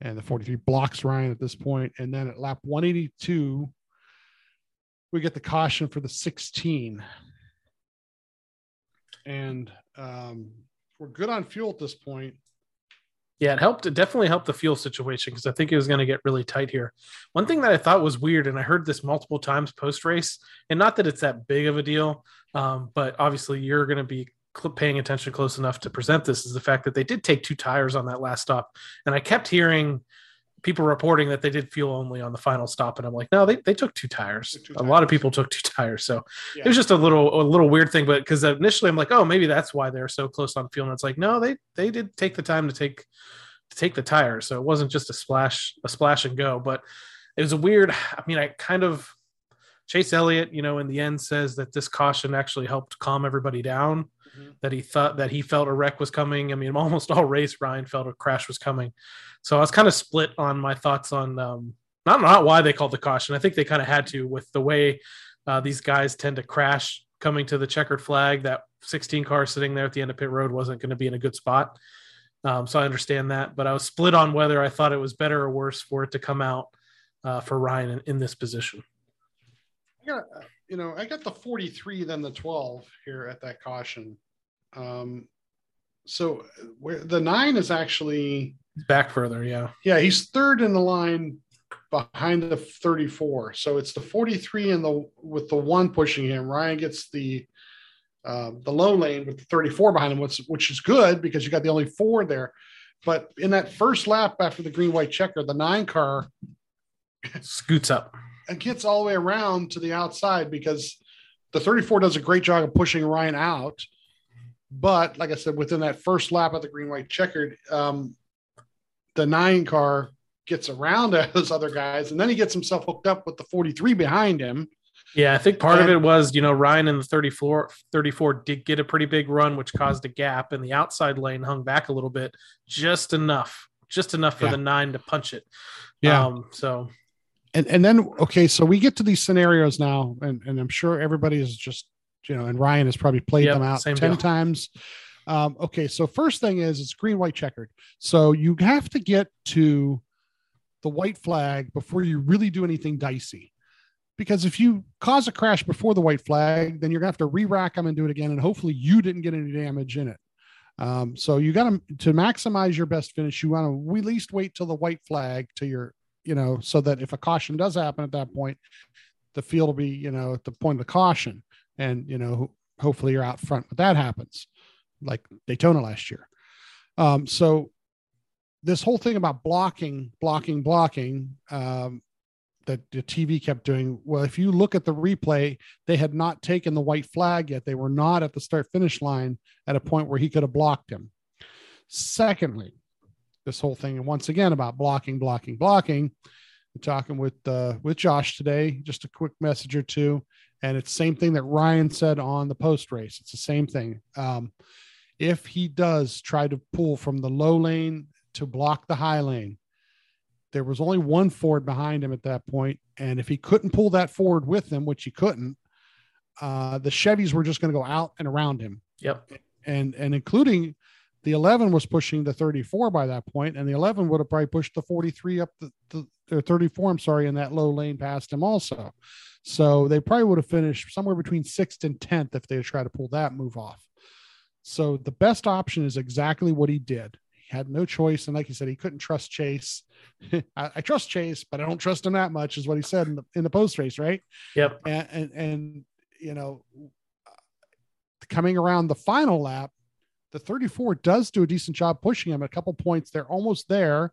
and the forty-three blocks Ryan at this point. And then at lap one eighty-two, we get the caution for the sixteen, and um, we're good on fuel at this point. Yeah, it helped. It definitely helped the fuel situation, because I think it was going to get really tight here. One thing that I thought was weird, and I heard this multiple times post-race, and not that it's that big of a deal, um, but obviously you're going to be paying attention close enough to present this, is the fact that they did take two tires on that last stop. And I kept hearing people reporting that they did fuel only on the final stop. And I'm like, no, they, they took two tires. Took two a tires. lot of people took two tires. So yeah. It was just a little, a little weird thing, but cause initially I'm like, oh, maybe that's why they're so close on fuel. And it's like, no, they, they did take the time to take, to take the tire. So it wasn't just a splash, a splash and go, but it was a weird, I mean, I kind of Chase Elliott, you know, in the end says that this caution actually helped calm everybody down, mm-hmm. that he thought that he felt a wreck was coming. I mean, almost all race, Ryan felt a crash was coming. So I was kind of split on my thoughts on um, not, not why they called the caution. I think they kind of had to, with the way uh, these guys tend to crash coming to the checkered flag. That sixteen car sitting there at the end of pit road wasn't going to be in a good spot. Um, so I understand that, but I was split on whether I thought it was better or worse for it to come out uh, for Ryan in, in this position. I got, you know, I got the forty-three, then the twelve here at that caution. Um, so where the nine is actually back further. Yeah. Yeah. He's third in the line behind the thirty-four. So it's the forty-three and the, with the one pushing him, Ryan gets the, uh, the low lane with the thirty-four behind him, which, which is good because you got the only four there. But in that first lap after the green, white checker, the nine car scoots up. It gets all the way around to the outside because the thirty-four does a great job of pushing Ryan out. But like I said, within that first lap at the green, white checkered, um, the nine car gets around those other guys. And then he gets himself hooked up with the forty-three behind him. Yeah. I think part and, of it was, you know, Ryan and the thirty-four, thirty-four did get a pretty big run, which caused a gap, and the outside lane hung back a little bit, just enough, just enough for yeah. the nine to punch it. Yeah. Um, so, And and then, okay, so we get to these scenarios now, and, and I'm sure everybody is just, you know, and Ryan has probably played yep, them out ten deal. times. Um, okay, so first thing is it's green, white, checkered. So you have to get to the white flag before you really do anything dicey. Because if you cause a crash before the white flag, then you're going to have to re-rack them and do it again, and hopefully you didn't get any damage in it. Um, so you got to, to maximize your best finish, you want to at least wait till the white flag to your, you know, so that if a caution does happen at that point, the field will be, you know, at the point of the caution, and, you know, hopefully you're out front when that happens, like Daytona last year. Um, so this whole thing about blocking, blocking, blocking, um, that the T V kept doing. Well, if you look at the replay, they had not taken the white flag yet. They were not at the start finish line at a point where he could have blocked him. Secondly, this whole thing, and once again about blocking, blocking, blocking. We're talking with uh, with Josh today, just a quick message or two, and it's the same thing that Ryan said on the post race. It's the same thing. Um, if he does try to pull from the low lane to block the high lane, there was only one Ford behind him at that point, and if he couldn't pull that Ford with him, which he couldn't, uh, the Chevys were just going to go out and around him. Yep, and and including. The eleven was pushing the thirty-four by that point, and the eleven would have probably pushed the forty-three up the, the or thirty-four, I'm sorry, in that low lane past him also. So they probably would have finished somewhere between sixth and tenth if they had tried to pull that move off. So the best option is exactly what he did. He had no choice, and like you said, he couldn't trust Chase. I, I trust Chase, but I don't trust him that much, is what he said in the, in the post-race, right? Yep. And, and, and, you know, coming around the final lap, the thirty-four does do a decent job pushing him at a couple points. They're almost there.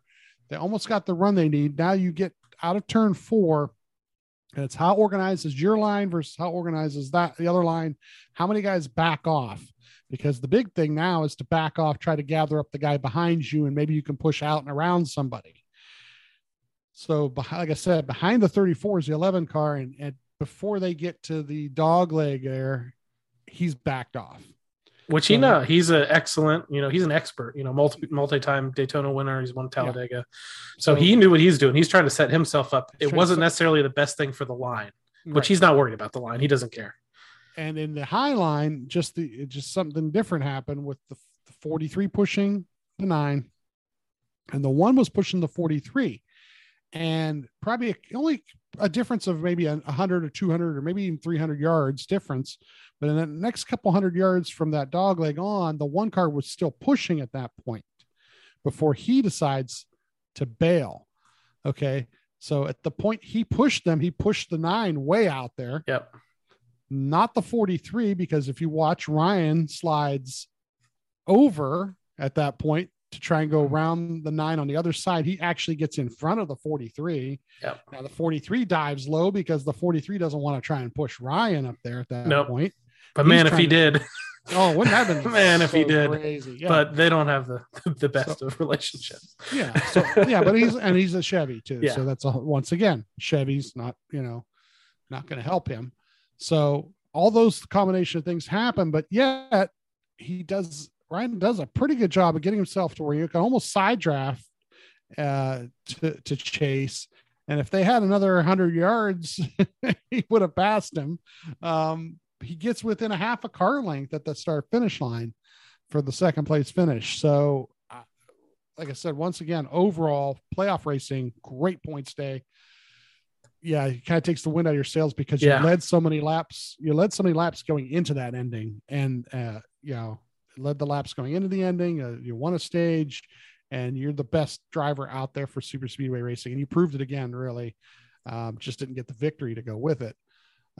They almost got the run they need. Now you get out of turn four And it's how organized is your line versus how organized is that the other line? How many guys back off? Because the big thing now is to back off, try to gather up the guy behind you, and maybe you can push out and around somebody. So, like I said, behind the thirty-four is the eleven car, and, and before they get to the dog leg there, he's backed off. Which he knows. He's an excellent, you know, he's an expert, you know, multi, multi-time Daytona winner. He's won Talladega. Yeah. So, so he knew what he's doing. He's trying to set himself up. It wasn't necessarily the best thing for the line, which right. he's not worried about the line. He doesn't care. And in the high line, just the, just something different happened with the, the forty-three pushing the nine, and the one was pushing the forty-three, and probably a, only a difference of maybe a hundred or two hundred or maybe even three hundred yards difference. But in the next couple hundred yards from that dog leg on, the one car was still pushing at that point before he decides to bail. Okay. So at the point he pushed them, he pushed the nine way out there. Yep. Not the forty-three, because if you watch, Ryan slides over at that point to try and go around the nine on the other side. He actually gets in front of the forty-three. Yep. Now the forty-three dives low because the forty-three doesn't want to try and push Ryan up there at that nope. point. But He's man, if he to, did, oh, wouldn't that have been man so if he did? Crazy. Yeah. But they don't have the the best so, of relationships. Yeah, so, yeah, but he's and he's a Chevy too. Yeah. So that's a, once again, Chevy's not you know not going to help him. So all those combination of things happen, but yet he does, Ryan does a pretty good job of getting himself to where you can almost side draft uh, to, to chase. And if they had another hundred yards, he would have passed him. Um, he gets within a half a car length at the start finish line for the second place finish. So uh, like I said, once again, overall playoff racing, great points day. Yeah, it kind of takes the wind out of your sails because yeah. you led so many laps. You led so many laps going into that ending, and uh, you know, led the laps going into the ending. Uh, you won a stage, and you're the best driver out there for super speedway racing, and you proved it again. Really, um, just didn't get the victory to go with it.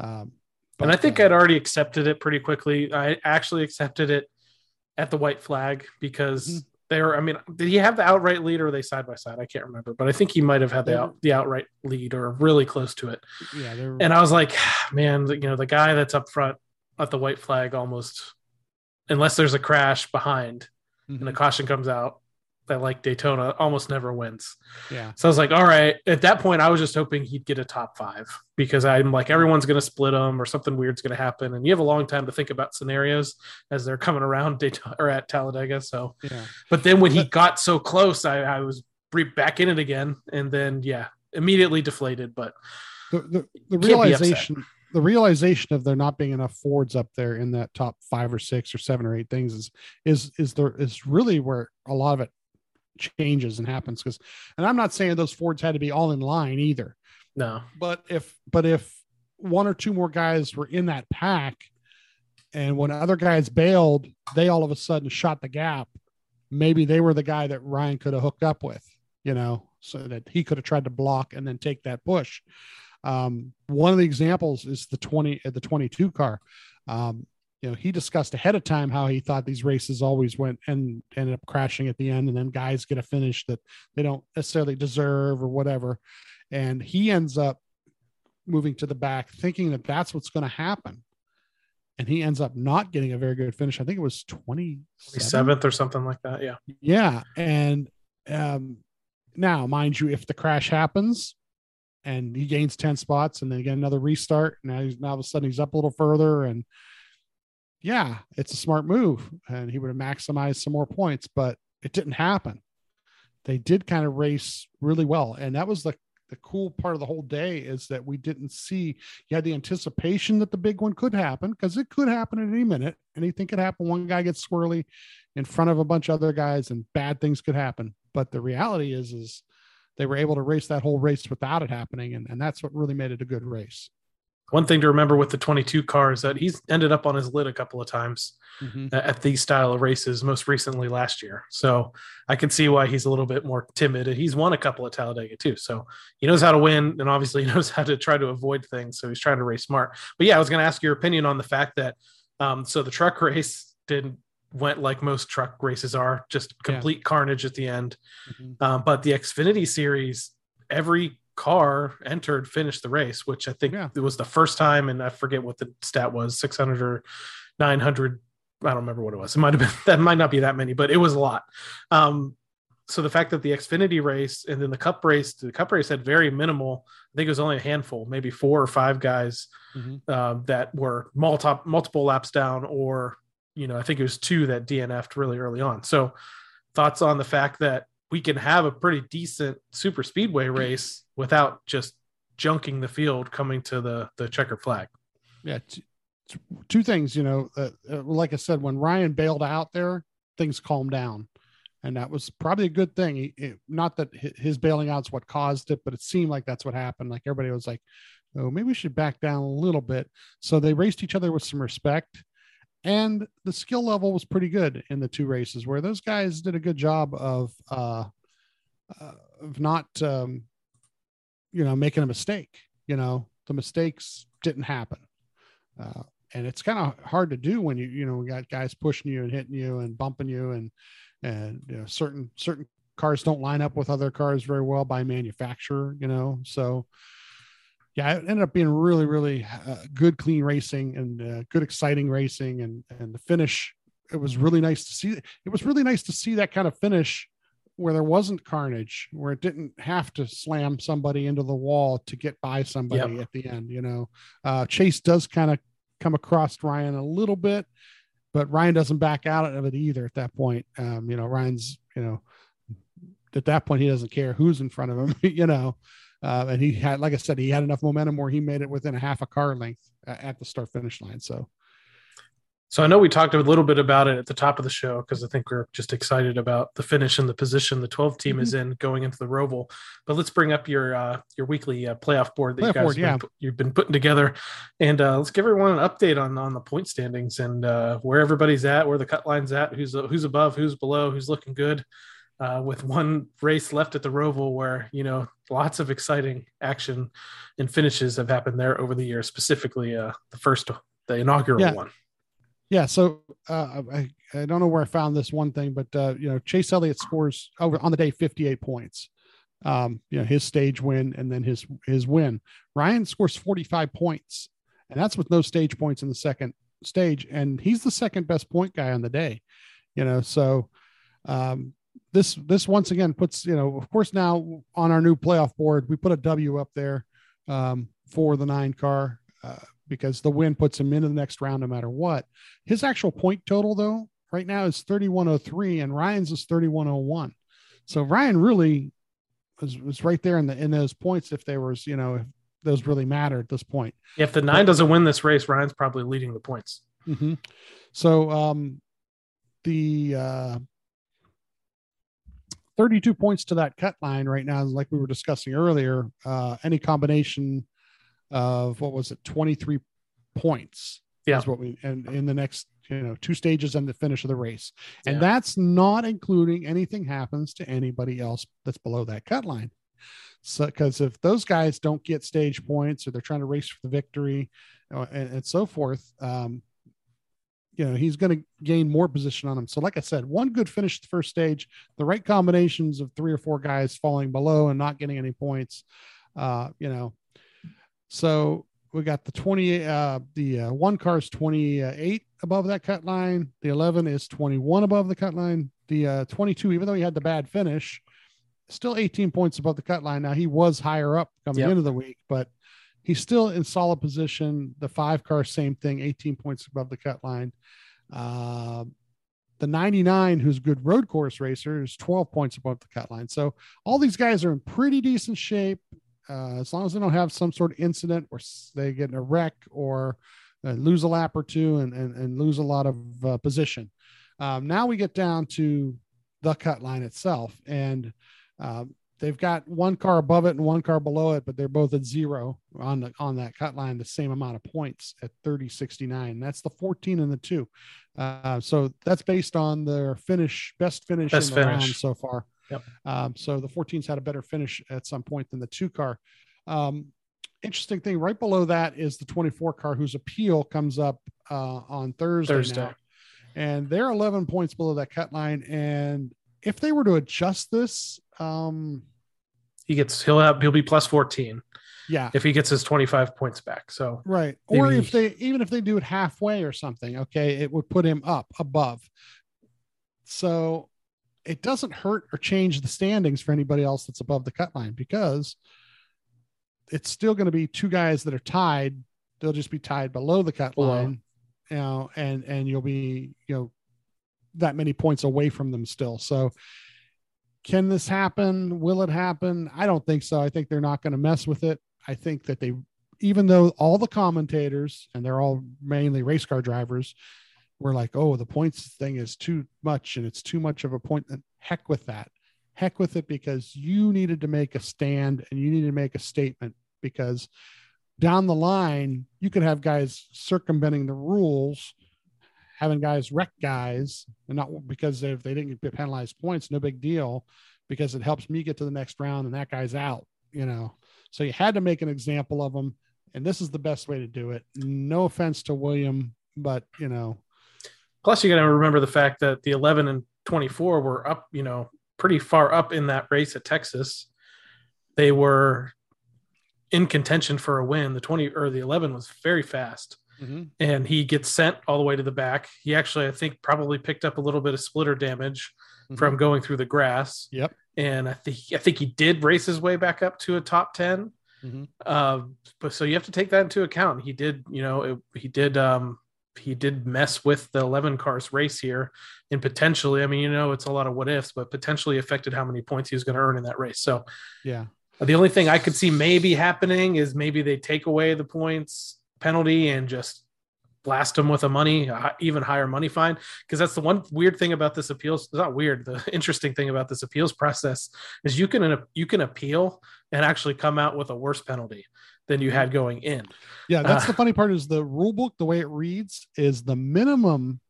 Um, but, and I think uh, I'd already accepted it pretty quickly. I actually accepted it at the white flag because. Mm-hmm. They were, I mean, did he have the outright lead or were they side by side? I can't remember, but I think he might have had the out, the outright lead or really close to it. Yeah. They were, and I was like, man, you know, the guy that's up front at the white flag almost, unless there's a crash behind mm-hmm. and a caution comes out, that like Daytona almost never wins. Yeah. So I was like, all right. At that point, I was just hoping he'd get a top five because I'm like, everyone's going to split them or something weird's going to happen, and you have a long time to think about scenarios as they're coming around Daytona or at Talladega. So, yeah. But then when he got so close, I, I was back in it again, and then yeah, immediately deflated. But the the, the realization, the realization of there not being enough Fords up there in that top five or six or seven or eight things is is is there is really where a lot of it changes and happens, because and I'm not saying those Fords had to be all in line either. No, but if but if one or two more guys were in that pack, and when other guys bailed, they all of a sudden shot the gap. Maybe they were the guy that Ryan could have hooked up with, you know, so that he could have tried to block and then take that push. Um, one of the examples is the twenty at the twenty-two car. Um, you know, he discussed ahead of time how he thought these races always went and ended up crashing at the end, and then guys get a finish that they don't necessarily deserve or whatever. And he ends up moving to the back thinking that that's what's going to happen. And he ends up not getting a very good finish. I think it was twenty-seventh or something like that. Yeah. Yeah. And um, now, mind you, if the crash happens, and he gains ten spots and then again, another restart. Now he's now all of a sudden he's up a little further, and yeah, it's a smart move, and he would have maximized some more points, but it didn't happen. They did kind of race really well. And that was the, the cool part of the whole day, is that we didn't see, you had the anticipation that the big one could happen, because it could happen at any minute. Anything could happen. One guy gets swirly in front of a bunch of other guys and bad things could happen. But the reality is, is they were able to race that whole race without it happening. And, and that's what really made it a good race. One thing to remember with the twenty-two car is that he's ended up on his lid a couple of times mm-hmm. at these style of races, most recently last year. So I can see why he's a little bit more timid. He's won a couple of Talladega too. So he knows how to win, and obviously he knows how to try to avoid things. So he's trying to race smart. But yeah, I was going to ask your opinion on the fact that, um, so the truck race didn't went like most truck races are, just complete yeah. carnage at the end. Mm-hmm. Um, but the Xfinity series, every car entered, finished the race, which I think yeah. it was the first time. And I forget what the stat was, six hundred or nine hundred. I don't remember what it was. It might've been, that might not be that many, but it was a lot. Um, So the fact that the Xfinity race and then the Cup race, the Cup race had very minimal. I think it was only a handful, maybe four or five guys mm-hmm. um, that were multi, multiple laps down, or, you know, I think it was two that D N F'd really early on. So thoughts on the fact that we can have a pretty decent super speedway race without just junking the field coming to the, the checkered flag. Yeah. T- t- two things, you know, uh, uh, like I said, when Ryan bailed out there, things calmed down. And that was probably a good thing. He, it, not that his bailing out's what caused it, but it seemed like that's what happened. Like everybody was like, oh, maybe we should back down a little bit. So they raced each other with some respect, and the skill level was pretty good in the two races where those guys did a good job of, uh, uh, of not, um, you know, making a mistake. You know, the mistakes didn't happen. Uh, and it's kind of hard to do when you, you know, we got guys pushing you and hitting you and bumping you, and, and you know, certain certain cars don't line up with other cars very well by manufacturer, you know. So yeah, it ended up being really really uh, good clean racing, and uh, good exciting racing, and and the finish, it was really nice to see it was really nice to see that kind of finish where there wasn't carnage, where it didn't have to slam somebody into the wall to get by somebody yep. at the end, you know. uh Chase does kind of come across Ryan a little bit, but Ryan doesn't back out of it either at that point. Um, you know, Ryan's, you know, at that point, he doesn't care who's in front of him, you know. Uh, and he had, like I said, he had enough momentum where he made it within a half a car length at the start finish line. So, so I know we talked a little bit about it at the top of the show, because I think we're just excited about the finish and the position the twelve team mm-hmm. is in going into the Roval. But let's bring up your uh, your weekly uh, playoff board that playoff you guys board, have been, yeah. you've been putting together, and uh, let's give everyone an update on on the point standings and uh, where everybody's at, where the cut line's at, who's who's above, who's below, who's looking good. Uh, with one race left at the Roval, where, you know, lots of exciting action and finishes have happened there over the years, specifically uh, the first, the inaugural yeah. one. Yeah. So uh, I, I don't know where I found this one thing, but, uh, you know, Chase Elliott scores over on the day, fifty-eight points, um, you know, his stage win, and then his, his win. Ryan scores forty-five points, and that's with no stage points in the second stage. And he's the second best point guy on the day, you know? So um, this, this once again puts, you know, of course now on our new playoff board, we put a W up there um, for the nine car, uh, because the win puts him into the next round no matter what. His actual point total, though, right now is thirty-one oh three, and Ryan's is thirty-one oh one. So Ryan really was, was right there in the in those points, if they were, you know, if those really matter at this point. If the nine but, doesn't win this race, Ryan's probably leading the points. Mm-hmm. So um, the uh, thirty-two points to that cut line right now, like we were discussing earlier, uh, any combination of what was it, twenty-three points yeah. is what we, and in the next, you know, two stages and the finish of the race. And yeah. that's not including anything happens to anybody else that's below that cut line. So, because if those guys don't get stage points, or they're trying to race for the victory uh, and, and so forth, um, you know, he's going to gain more position on him. So like I said, one good finish the first stage, the right combinations of three or four guys falling below and not getting any points, uh, you know. So we got the twenty, uh, the uh, one car is twenty-eight above that cut line. The eleven is twenty-one above the cut line. The uh, twenty-two, even though he had the bad finish, still eighteen points above the cut line. Now he was higher up coming yep. into the week, but he's still in solid position. The five car, same thing, eighteen points above the cut line. Uh, the ninety-nine, who's a good road course racer, is twelve points above the cut line. So all these guys are in pretty decent shape. Uh, as long as they don't have some sort of incident where they get in a wreck or uh, lose a lap or two and, and, and lose a lot of uh, position. Um, now we get down to the cut line itself, and uh, they've got one car above it and one car below it, but they're both at zero on the, on that cut line, the same amount of points at thirty sixty-nine. That's the fourteen and the two. Uh, so that's based on their finish, best finish best in the finish. round so far. Yep. Um, so the fourteens had a better finish at some point than the two car. Um, interesting thing, right below that is the twenty-four car, whose appeal comes up uh, on Thursday, Thursday. Now, and they're eleven points below that cut line. And if they were to adjust this, um, he gets he'll have he'll be plus fourteen. Yeah, if he gets his twenty-five points back. So right, or maybe, if they even if they do it halfway or something, okay, it would put him up above. So it doesn't hurt or change the standings for anybody else that's above the cut line, because it's still going to be two guys that are tied. They'll just be tied below the cut below. line, you know, and and you'll be, you know, that many points away from them still. So can this happen? Will it happen? I don't think so. I think they're not going to mess with it. I think that they, even though all the commentators, and they're all mainly race car drivers, were like, oh, the points thing is too much and it's too much of a point. And heck with that. Heck with it, because you needed to make a stand and you needed to make a statement, because down the line, you could have guys circumventing the rules, having guys wreck guys, and not because if they didn't get penalized points, no big deal, because it helps me get to the next round and that guy's out, you know? So you had to make an example of them, and this is the best way to do it. No offense to William, but you know, plus you got to remember the fact that the eleven and twenty-four were up, you know, pretty far up in that race at Texas. They were in contention for a win. The twenty or the eleven was very fast. Mm-hmm. And he gets sent all the way to the back. He actually, I think, probably picked up a little bit of splitter damage mm-hmm. from going through the grass. Yep. And I think I think he did race his way back up to a top ten. Mm-hmm. Uh, but so you have to take that into account. He did, you know, it, he did um, he did mess with the eleven cars race here, and potentially, I mean, you know, it's a lot of what ifs, but potentially affected how many points he was going to earn in that race. So yeah, the only thing I could see maybe happening is maybe they take away the points penalty and just blast them with a money, a even higher money fine. Because that's the one weird thing about this appeals. It's not weird. The interesting thing about this appeals process is you can, you can appeal and actually come out with a worse penalty than you had going in. Yeah. That's uh, the funny part is the rule book, the way it reads, is the minimum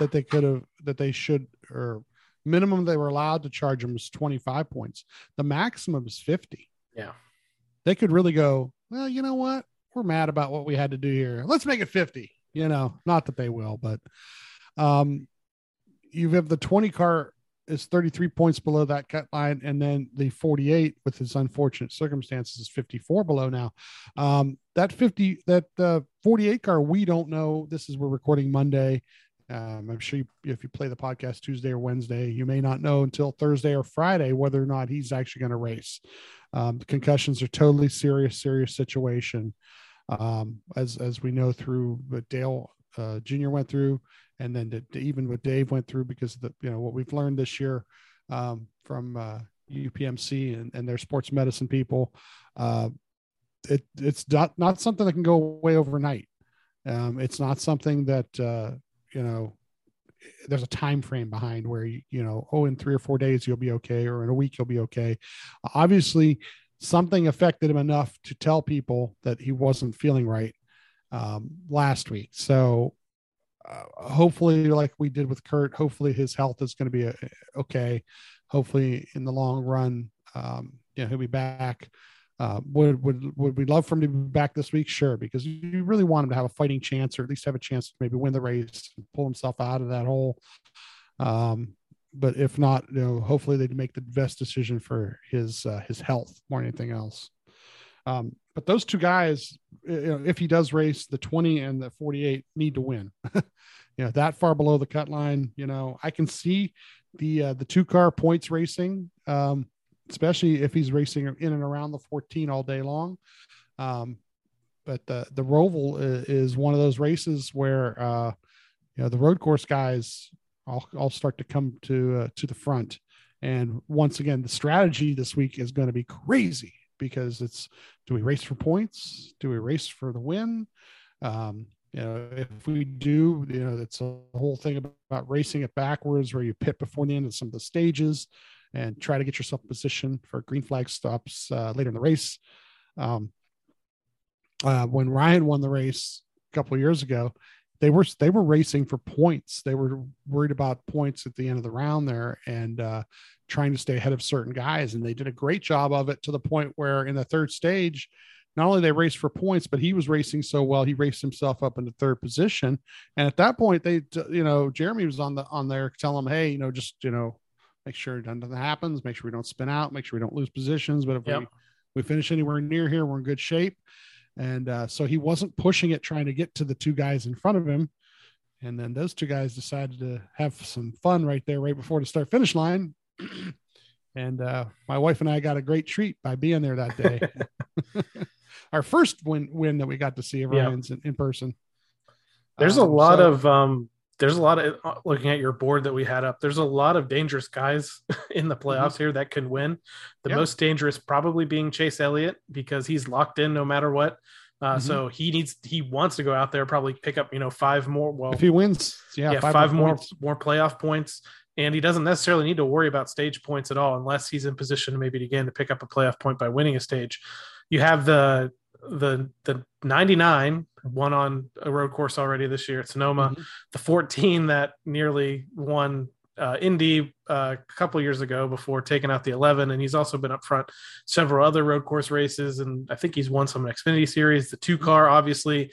that they could have, that they should, or minimum they were allowed to charge them is twenty-five points. The maximum is fifty. Yeah. They could really go, well, you know what? We're mad about what we had to do here. Let's make it fifty, you know, not that they will, but um, you have the twenty car is thirty-three points below that cut line. And then the forty-eight with his unfortunate circumstances is fifty-four below. Now um, that fifty, that uh, forty-eight car, we don't know. This is, we're recording Monday. Um, I'm sure you, if you play the podcast Tuesday or Wednesday, you may not know until Thursday or Friday whether or not he's actually going to race. Um, the concussions are totally serious, serious situation. Um, as, as we know through what Dale uh, Junior went through, and then to, to even what Dave went through, because of the, you know, what we've learned this year um, from uh, U P M C and, and their sports medicine people, uh, it, it's not, not something that can go away overnight. Um, it's not something that, uh, you know, there's a time frame behind where, you, you know, oh, in three or four days, you'll be okay, or in a week, you'll be okay. Obviously, something affected him enough to tell people that he wasn't feeling right um, last week. So uh, hopefully, like we did with Kurt, hopefully his health is going to be okay. Hopefully in the long run, um, you know, he'll be back. Uh, would, would, would we love for him to be back this week? Sure. Because you really want him to have a fighting chance, or at least have a chance to maybe win the race and pull himself out of that hole. Um, But if not, you know, hopefully they'd make the best decision for his uh, his health more than anything else. Um, but those two guys, you know, if he does race, the twenty and the forty-eight need to win. You know, that far below the cut line, you know, I can see the uh, the two car points racing, um, especially if he's racing in and around the fourteen all day long. Um, but the the Roval is one of those races where uh, you know, the road course guys, I'll, I'll start to come to uh, to the front. And once again, the strategy this week is going to be crazy, because it's, do we race for points? Do we race for the win? Um, you know, if we do, you know, that's a whole thing about, about racing it backwards, where you pit before the end of some of the stages and try to get yourself in position for green flag stops uh, later in the race. Um, uh, when Ryan won the race a couple of years ago, They were they were racing for points. They were worried about points at the end of the round there, and uh, trying to stay ahead of certain guys. And they did a great job of it, to the point where in the third stage, not only they raced for points, but he was racing so well, he raced himself up into third position. And at that point, they, you know, Jeremy was on the on there telling him, hey, you know, just, you know, make sure nothing happens, make sure we don't spin out, make sure we don't lose positions. But if yep. we, we finish anywhere near here, we're in good shape. And uh, so he wasn't pushing it, trying to get to the two guys in front of him. And then those two guys decided to have some fun right there, right before the start finish line. And uh, my wife and I got a great treat by being there that day. Our first win win that we got to see of Ryan's yep. in, in person. There's um, a lot so, of, um, there's a lot of uh, looking at your board that we had up. There's a lot of dangerous guys in the playoffs mm-hmm. here that can win. The yep. most dangerous probably being Chase Elliott, because he's locked in no matter what. Uh, mm-hmm. So he needs, he wants to go out there, probably pick up, you know, five more. Well, if he wins, yeah, yeah five, five more, more, more playoff points. And he doesn't necessarily need to worry about stage points at all, unless he's in position maybe again to pick up a playoff point by winning a stage. You have the the the ninety-nine won on a road course already this year at Sonoma, mm-hmm. the fourteen that nearly won uh, Indy uh, a couple years ago before taking out the eleven, and he's also been up front several other road course races, and I think he's won some Xfinity Series. The two car, obviously.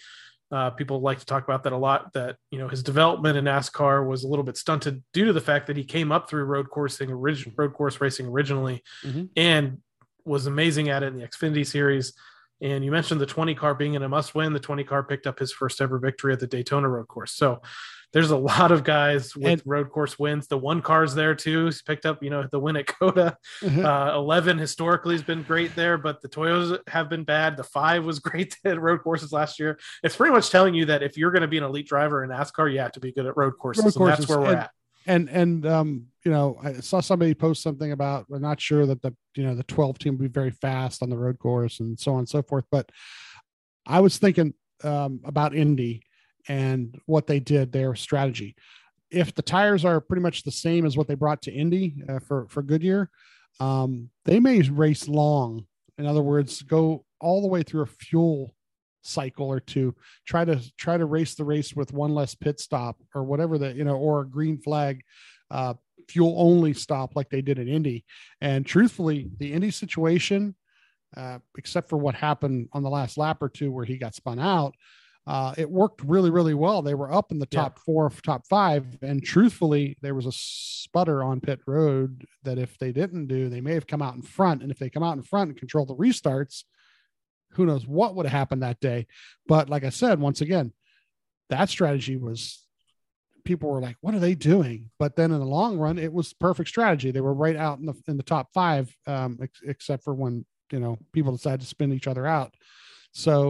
Uh, people like to talk about that a lot, that, you know, his development in NASCAR was a little bit stunted due to the fact that he came up through road coursing, orig- road course racing originally mm-hmm. and was amazing at it in the Xfinity Series. And you mentioned the twenty car being in a must win. The twenty car picked up his first ever victory at the Daytona road course. So there's a lot of guys with and, road course wins. The one car's there too. He's picked up, you know, the win at Coda. Mm-hmm. Uh, eleven historically has been great there, but the Toyotas have been bad. The five was great at road courses last year. It's pretty much telling you that if you're going to be an elite driver in NASCAR, you have to be good at road courses. Road courses. And that's where we're and, at. And, and, um, you know, I saw somebody post something about, we're not sure that the, you know, the twelve team would be very fast on the road course and so on and so forth. But I was thinking um, about Indy and what they did, their strategy. If the tires are pretty much the same as what they brought to Indy uh, for, for Goodyear, um, they may race long. In other words, go all the way through a fuel cycle or two, try to try to race the race with one less pit stop or whatever that, you know, or a green flag uh, fuel only stop like they did in Indy. And truthfully, the Indy situation, uh, except for what happened on the last lap or two where he got spun out, Uh, it worked really, really well. They were up in the top yeah. four, top five. And truthfully, there was a sputter on pit road that if they didn't do, they may have come out in front. And if they come out in front and control the restarts, who knows what would have happened that day. But like I said, once again, that strategy was, people were like, what are they doing? But then in the long run, it was perfect strategy. They were right out in the, in the top five, um, ex- except for when, you know, people decided to spin each other out. So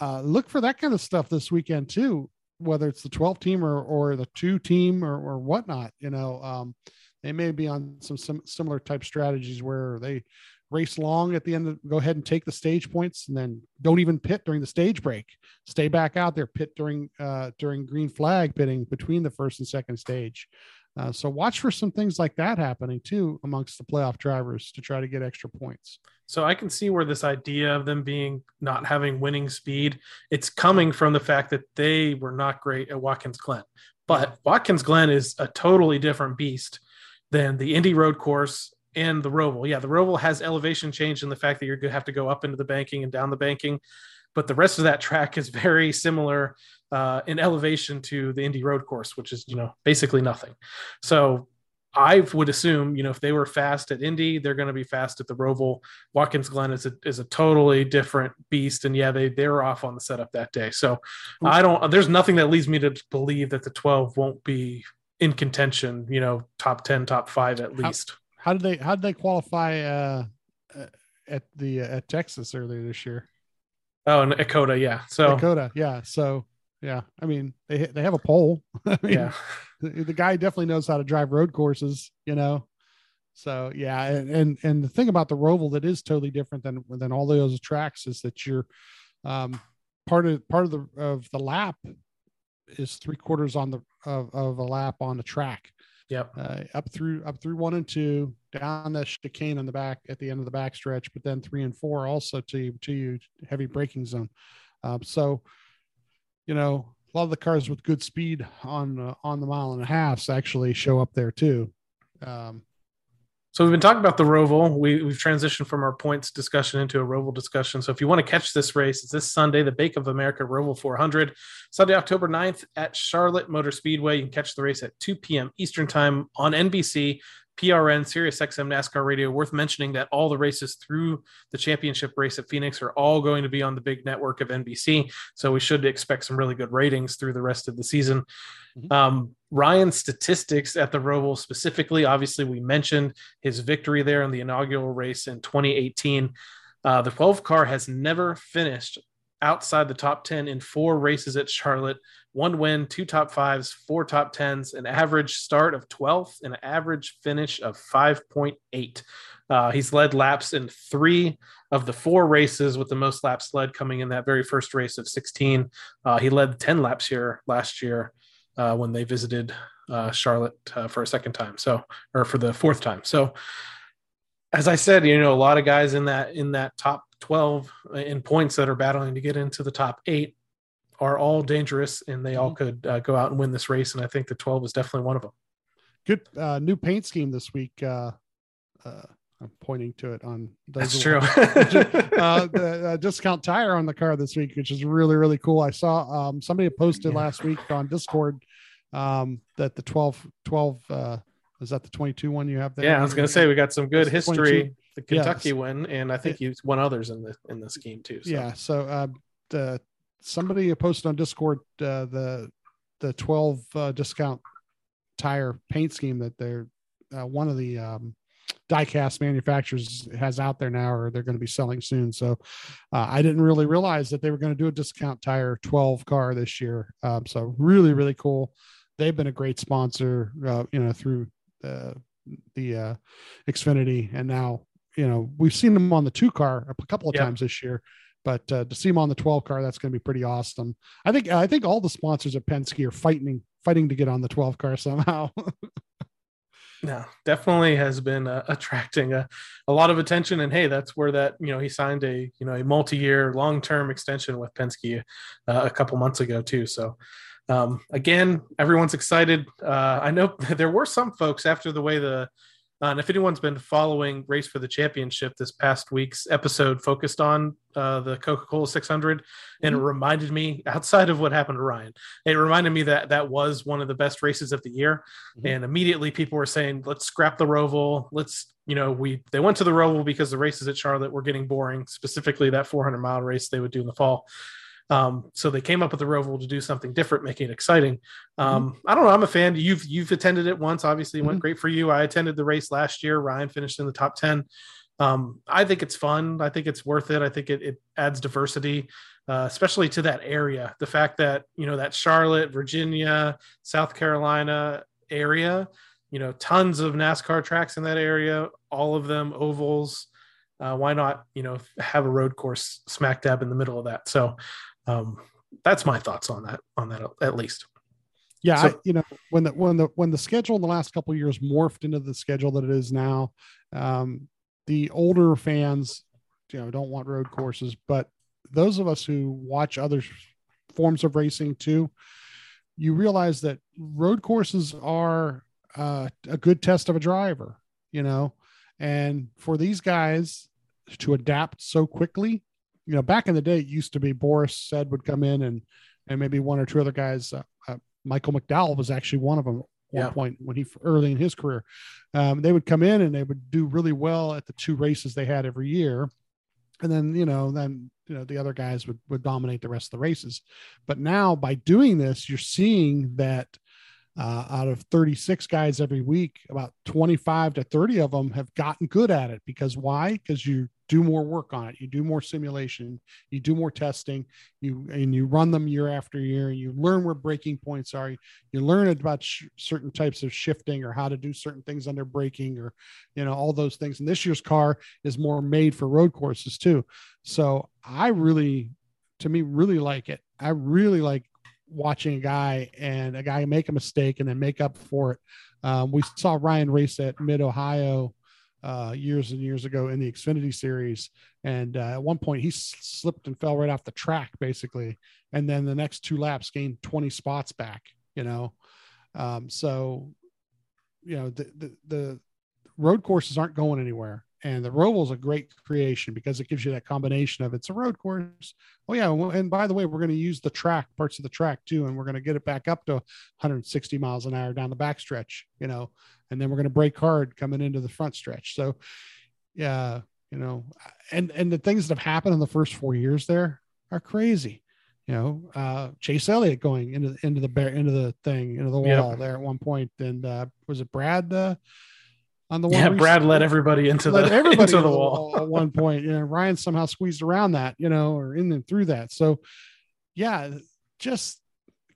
Uh, look for that kind of stuff this weekend too, whether it's the twelve team or, or the two team or, or whatnot, you know, um, they may be on some, some similar type strategies where they race long at the end, of, go ahead and take the stage points and then don't even pit during the stage break, stay back out there, pit during, uh, during green flag pitting between the first and second stage. Uh, so watch for some things like that happening too, amongst the playoff drivers to try to get extra points. So I can see where this idea of them being not having winning speed, it's coming from the fact that they were not great at Watkins Glen, but Watkins Glen is a totally different beast than the Indy road course and the Roval. Yeah. The Roval has elevation change in the fact that you're going to have to go up into the banking and down the banking, but the rest of that track is very similar uh, in elevation to the Indy road course, which is, you know, basically nothing. So I would assume, you know, if they were fast at Indy, they're going to be fast at the Roval. Watkins Glen is a, is a totally different beast. And yeah, they, they were off on the setup that day. So I don't, there's nothing that leads me to believe that the twelve won't be in contention, you know, top ten, top five, at least. How, how did they, how did they qualify uh, at the, uh, at Texas earlier this year? Oh, and at Coda. Yeah. So Coda. Yeah. So, yeah. I mean, they, they have a pole. I mean, yeah. The, the guy definitely knows how to drive road courses, you know? So, yeah. And, and, and the thing about the Roval that is totally different than, than all those tracks is that you're um, part of, part of the, of the lap is three quarters on the, of, of a lap on the track. Yep. Uh, up through, up through one and two down the chicane on the back at the end of the back stretch, but then three and four also to, to you heavy braking zone. Um, so, you know, a lot of the cars with good speed on, uh, on the mile and a halfs actually show up there too. Um, so we've been talking about the Roval. We, we've transitioned from our points discussion into a Roval discussion. So if you want to catch this race, it's this Sunday, the Bank of America Roval four hundred, Sunday, October ninth at Charlotte Motor Speedway. You can catch the race at two p.m. Eastern time on N B C. P R N, Sirius X M, NASCAR Radio. Worth mentioning that all the races through the championship race at Phoenix are all going to be on the big network of N B C. So we should expect some really good ratings through the rest of the season. Mm-hmm. Um, Ryan's statistics at the Roval specifically, obviously we mentioned his victory there in the inaugural race in twenty eighteen. Uh, the twelve car has never finished outside the top ten in four races at Charlotte, one win, two top fives, four top tens, an average start of twelfth, and an average finish of five point eight. Uh, he's led laps in three of the four races, with the most laps led coming in that very first race of sixteen. Uh, he led ten laps here last year uh, when they visited uh, Charlotte uh, for a second time. So, or for the fourth time. So, as I said, you know, a lot of guys in that in that top twelve in points that are battling to get into the top eight are all dangerous, and they all could uh, go out and win this race. And I think the twelve is definitely one of them. Good uh, new paint scheme this week. Uh, uh, I'm pointing to it on. That's true. uh, the uh, discount tire on the car this week, which is really, really cool. I saw um, somebody posted yeah. last week on Discord um, that the twelve, twelve, uh, is that the twenty-two one you have there? Yeah, I was going to say we got some good history. The Kentucky yes. win, and I think you won others in the in this game too. So. Yeah. So uh, the somebody posted on Discord uh, the the twelve uh, discount tire paint scheme that they're uh, one of the um, diecast manufacturers has out there now, or they're going to be selling soon. So uh, I didn't really realize that they were going to do a discount tire twelve car this year. Um, so really, really cool. They've been a great sponsor, uh, you know, through. Uh, the uh Xfinity, and now you know we've seen them on the two car a couple of yeah. times this year, but uh, to see them on the twelve car, that's going to be pretty awesome. I think I think all the sponsors at Penske are fighting fighting to get on the twelve car somehow. No, definitely has been uh, attracting a, a lot of attention, and hey, that's where that you know he signed a you know a multi-year long-term extension with Penske uh, a couple months ago too. So. Um, again, everyone's excited. Uh, I know there were some folks after the way the, uh, and if anyone's been following Race for the Championship, this past week's episode focused on uh, the Coca-Cola six hundred. And it reminded me, outside of what happened to Ryan, it reminded me that that was one of the best races of the year. Mm-hmm. And immediately people were saying, let's scrap the Roval. Let's, you know, we, they went to the Roval because the races at Charlotte were getting boring, specifically that four hundred mile race they would do in the fall. Um, so they came up with the Roval to do something different, making it exciting. Um, mm-hmm. I don't know. I'm a fan. You've, you've attended it once, obviously it mm-hmm. went great for you. I attended the race last year. Ryan finished in the top ten. Um, I think it's fun. I think it's worth it. I think it, it adds diversity, uh, especially to that area. The fact that, you know, that Charlotte, Virginia, South Carolina area, you know, tons of NASCAR tracks in that area, all of them ovals. Uh, why not, you know, have a road course smack dab in the middle of that. So, Um, that's my thoughts on that, on that, at least. Yeah. So, I, you know, when the, when the, when the schedule in the last couple of years morphed into the schedule that it is now, um, the older fans, you know, don't want road courses, but those of us who watch other forms of racing too, you realize that road courses are, uh, a good test of a driver, you know, and for these guys to adapt so quickly. You know, back in the day, it used to be Boris said would come in and, and maybe one or two other guys. Uh, uh, Michael McDowell was actually one of them at yeah. one point when he early in his career. Um, they would come in and they would do really well at the two races they had every year. And then, you know, then, you know, the other guys would, would dominate the rest of the races. But now by doing this, you're seeing that uh, out of thirty-six guys every week, about twenty-five to thirty of them have gotten good at it. Because why? Because you do more work on it. You do more simulation, you do more testing, you, and you run them year after year, and you learn where breaking points are. You, you learn about sh- certain types of shifting, or how to do certain things under braking, or, you know, all those things. And this year's car is more made for road courses too. So I really, to me, really like it. I really like watching a guy and a guy make a mistake and then make up for it. Um, we saw Ryan race at Mid-Ohio, Uh, years and years ago in the Xfinity series. And uh, at one point he s- slipped and fell right off the track basically. And then the next two laps gained twenty spots back, you know? Um, so, you know, the, the, the road courses aren't going anywhere, and the Roval is a great creation because it gives you that combination of it's a road course. Oh yeah. And by the way, we're going to use the track parts of the track too. And we're going to get it back up to one hundred sixty miles an hour down the backstretch, you know, and then we're going to break hard coming into the front stretch. So, yeah, you know, and, and the things that have happened in the first four years there are crazy. You know, uh, Chase Elliott going into, into the bear, into the thing, into the wall yep. there at one point. And uh, was it Brad uh, on the wall? Yeah, Brad led everybody into the, everybody into the wall. wall at one point. You know, Ryan somehow squeezed around that, you know, or in and through that. So, yeah, just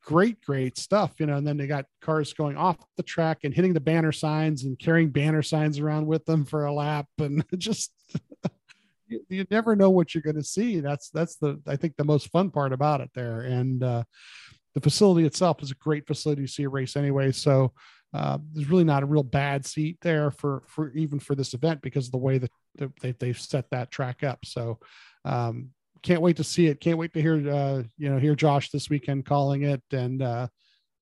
great, great stuff, you know. And then they got cars going off the track and hitting the banner signs and carrying banner signs around with them for a lap, and just you, you never know what you're going to see. That's that's the I think the most fun part about it there. And uh, the facility itself is a great facility to see a race anyway. So uh, there's really not a real bad seat there for for even for this event because of the way that they, they've set that track up. So. Um, Can't wait to see it. Can't wait to hear, uh, you know, hear Josh this weekend calling it. And uh,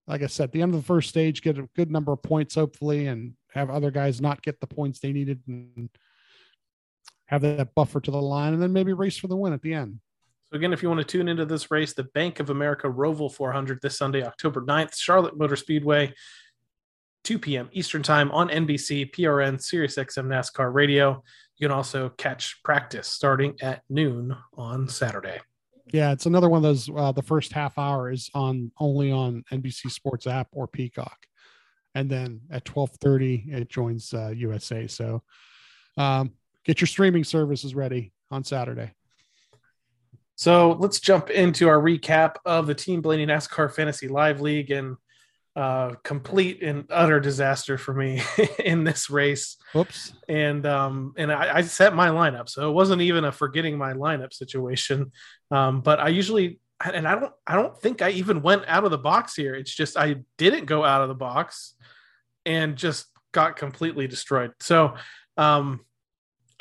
like I said, at the end of the first stage, get a good number of points, hopefully, and have other guys not get the points they needed and have that buffer to the line, and then maybe race for the win at the end. So again, if you want to tune into this race, the Bank of America Roval four hundred this Sunday, October ninth, Charlotte Motor Speedway, two p.m. Eastern time on N B C, P R N, SiriusXM, NASCAR Radio. You can also catch practice starting at noon on Saturday. Yeah, it's another one of those. Uh, the first half hour is on only on N B C Sports app or Peacock, and then at twelve thirty it joins uh, U S A. So um, get your streaming services ready on Saturday. So let's jump into our recap of the Team Blaney NASCAR Fantasy Live League, and uh, complete and utter disaster for me in this race. Whoops. And, um, and I, I set my lineup, so it wasn't even a forgetting my lineup situation. Um, but I usually, and I don't, I don't think I even went out of the box here. It's just, I didn't go out of the box and just got completely destroyed. So, um,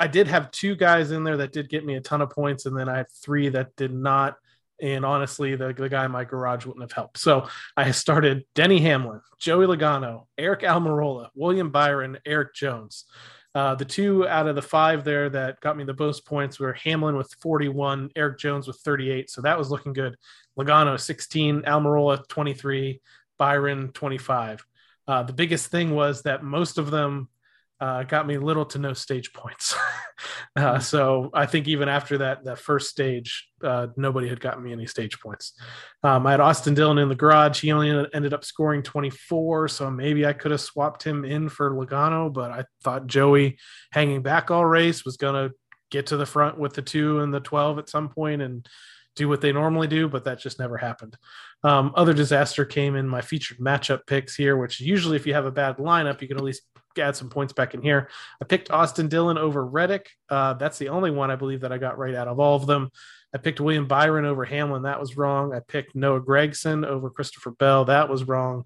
I did have two guys in there that did get me a ton of points. And then I had three that did not. And honestly, the, the guy in my garage wouldn't have helped. So I started Denny Hamlin, Joey Logano, Eric Almirola, William Byron, Eric Jones. Uh, the two out of the five there that got me the most points were Hamlin with forty-one, Eric Jones with thirty-eight. So that was looking good. Logano, sixteen, Almirola, twenty-three, Byron, twenty-five. Uh, the biggest thing was that most of them uh, got me little to no stage points. Uh, so I think even after that, that first stage, uh, nobody had gotten me any stage points. Um, I had Austin Dillon in the garage. He only ended up scoring twenty-four. So maybe I could have swapped him in for Logano, but I thought Joey hanging back all race was going to get to the front with the two and the twelve at some point and do what they normally do, but that just never happened. Um, other disaster came in my featured matchup picks here, which usually if you have a bad lineup, you can at least add some points back in here. I picked Austin Dillon over Reddick. Uh, that's the only one I believe that I got right out of all of them. I picked William Byron over Hamlin. That was wrong. I picked Noah Gregson over Christopher Bell. That was wrong,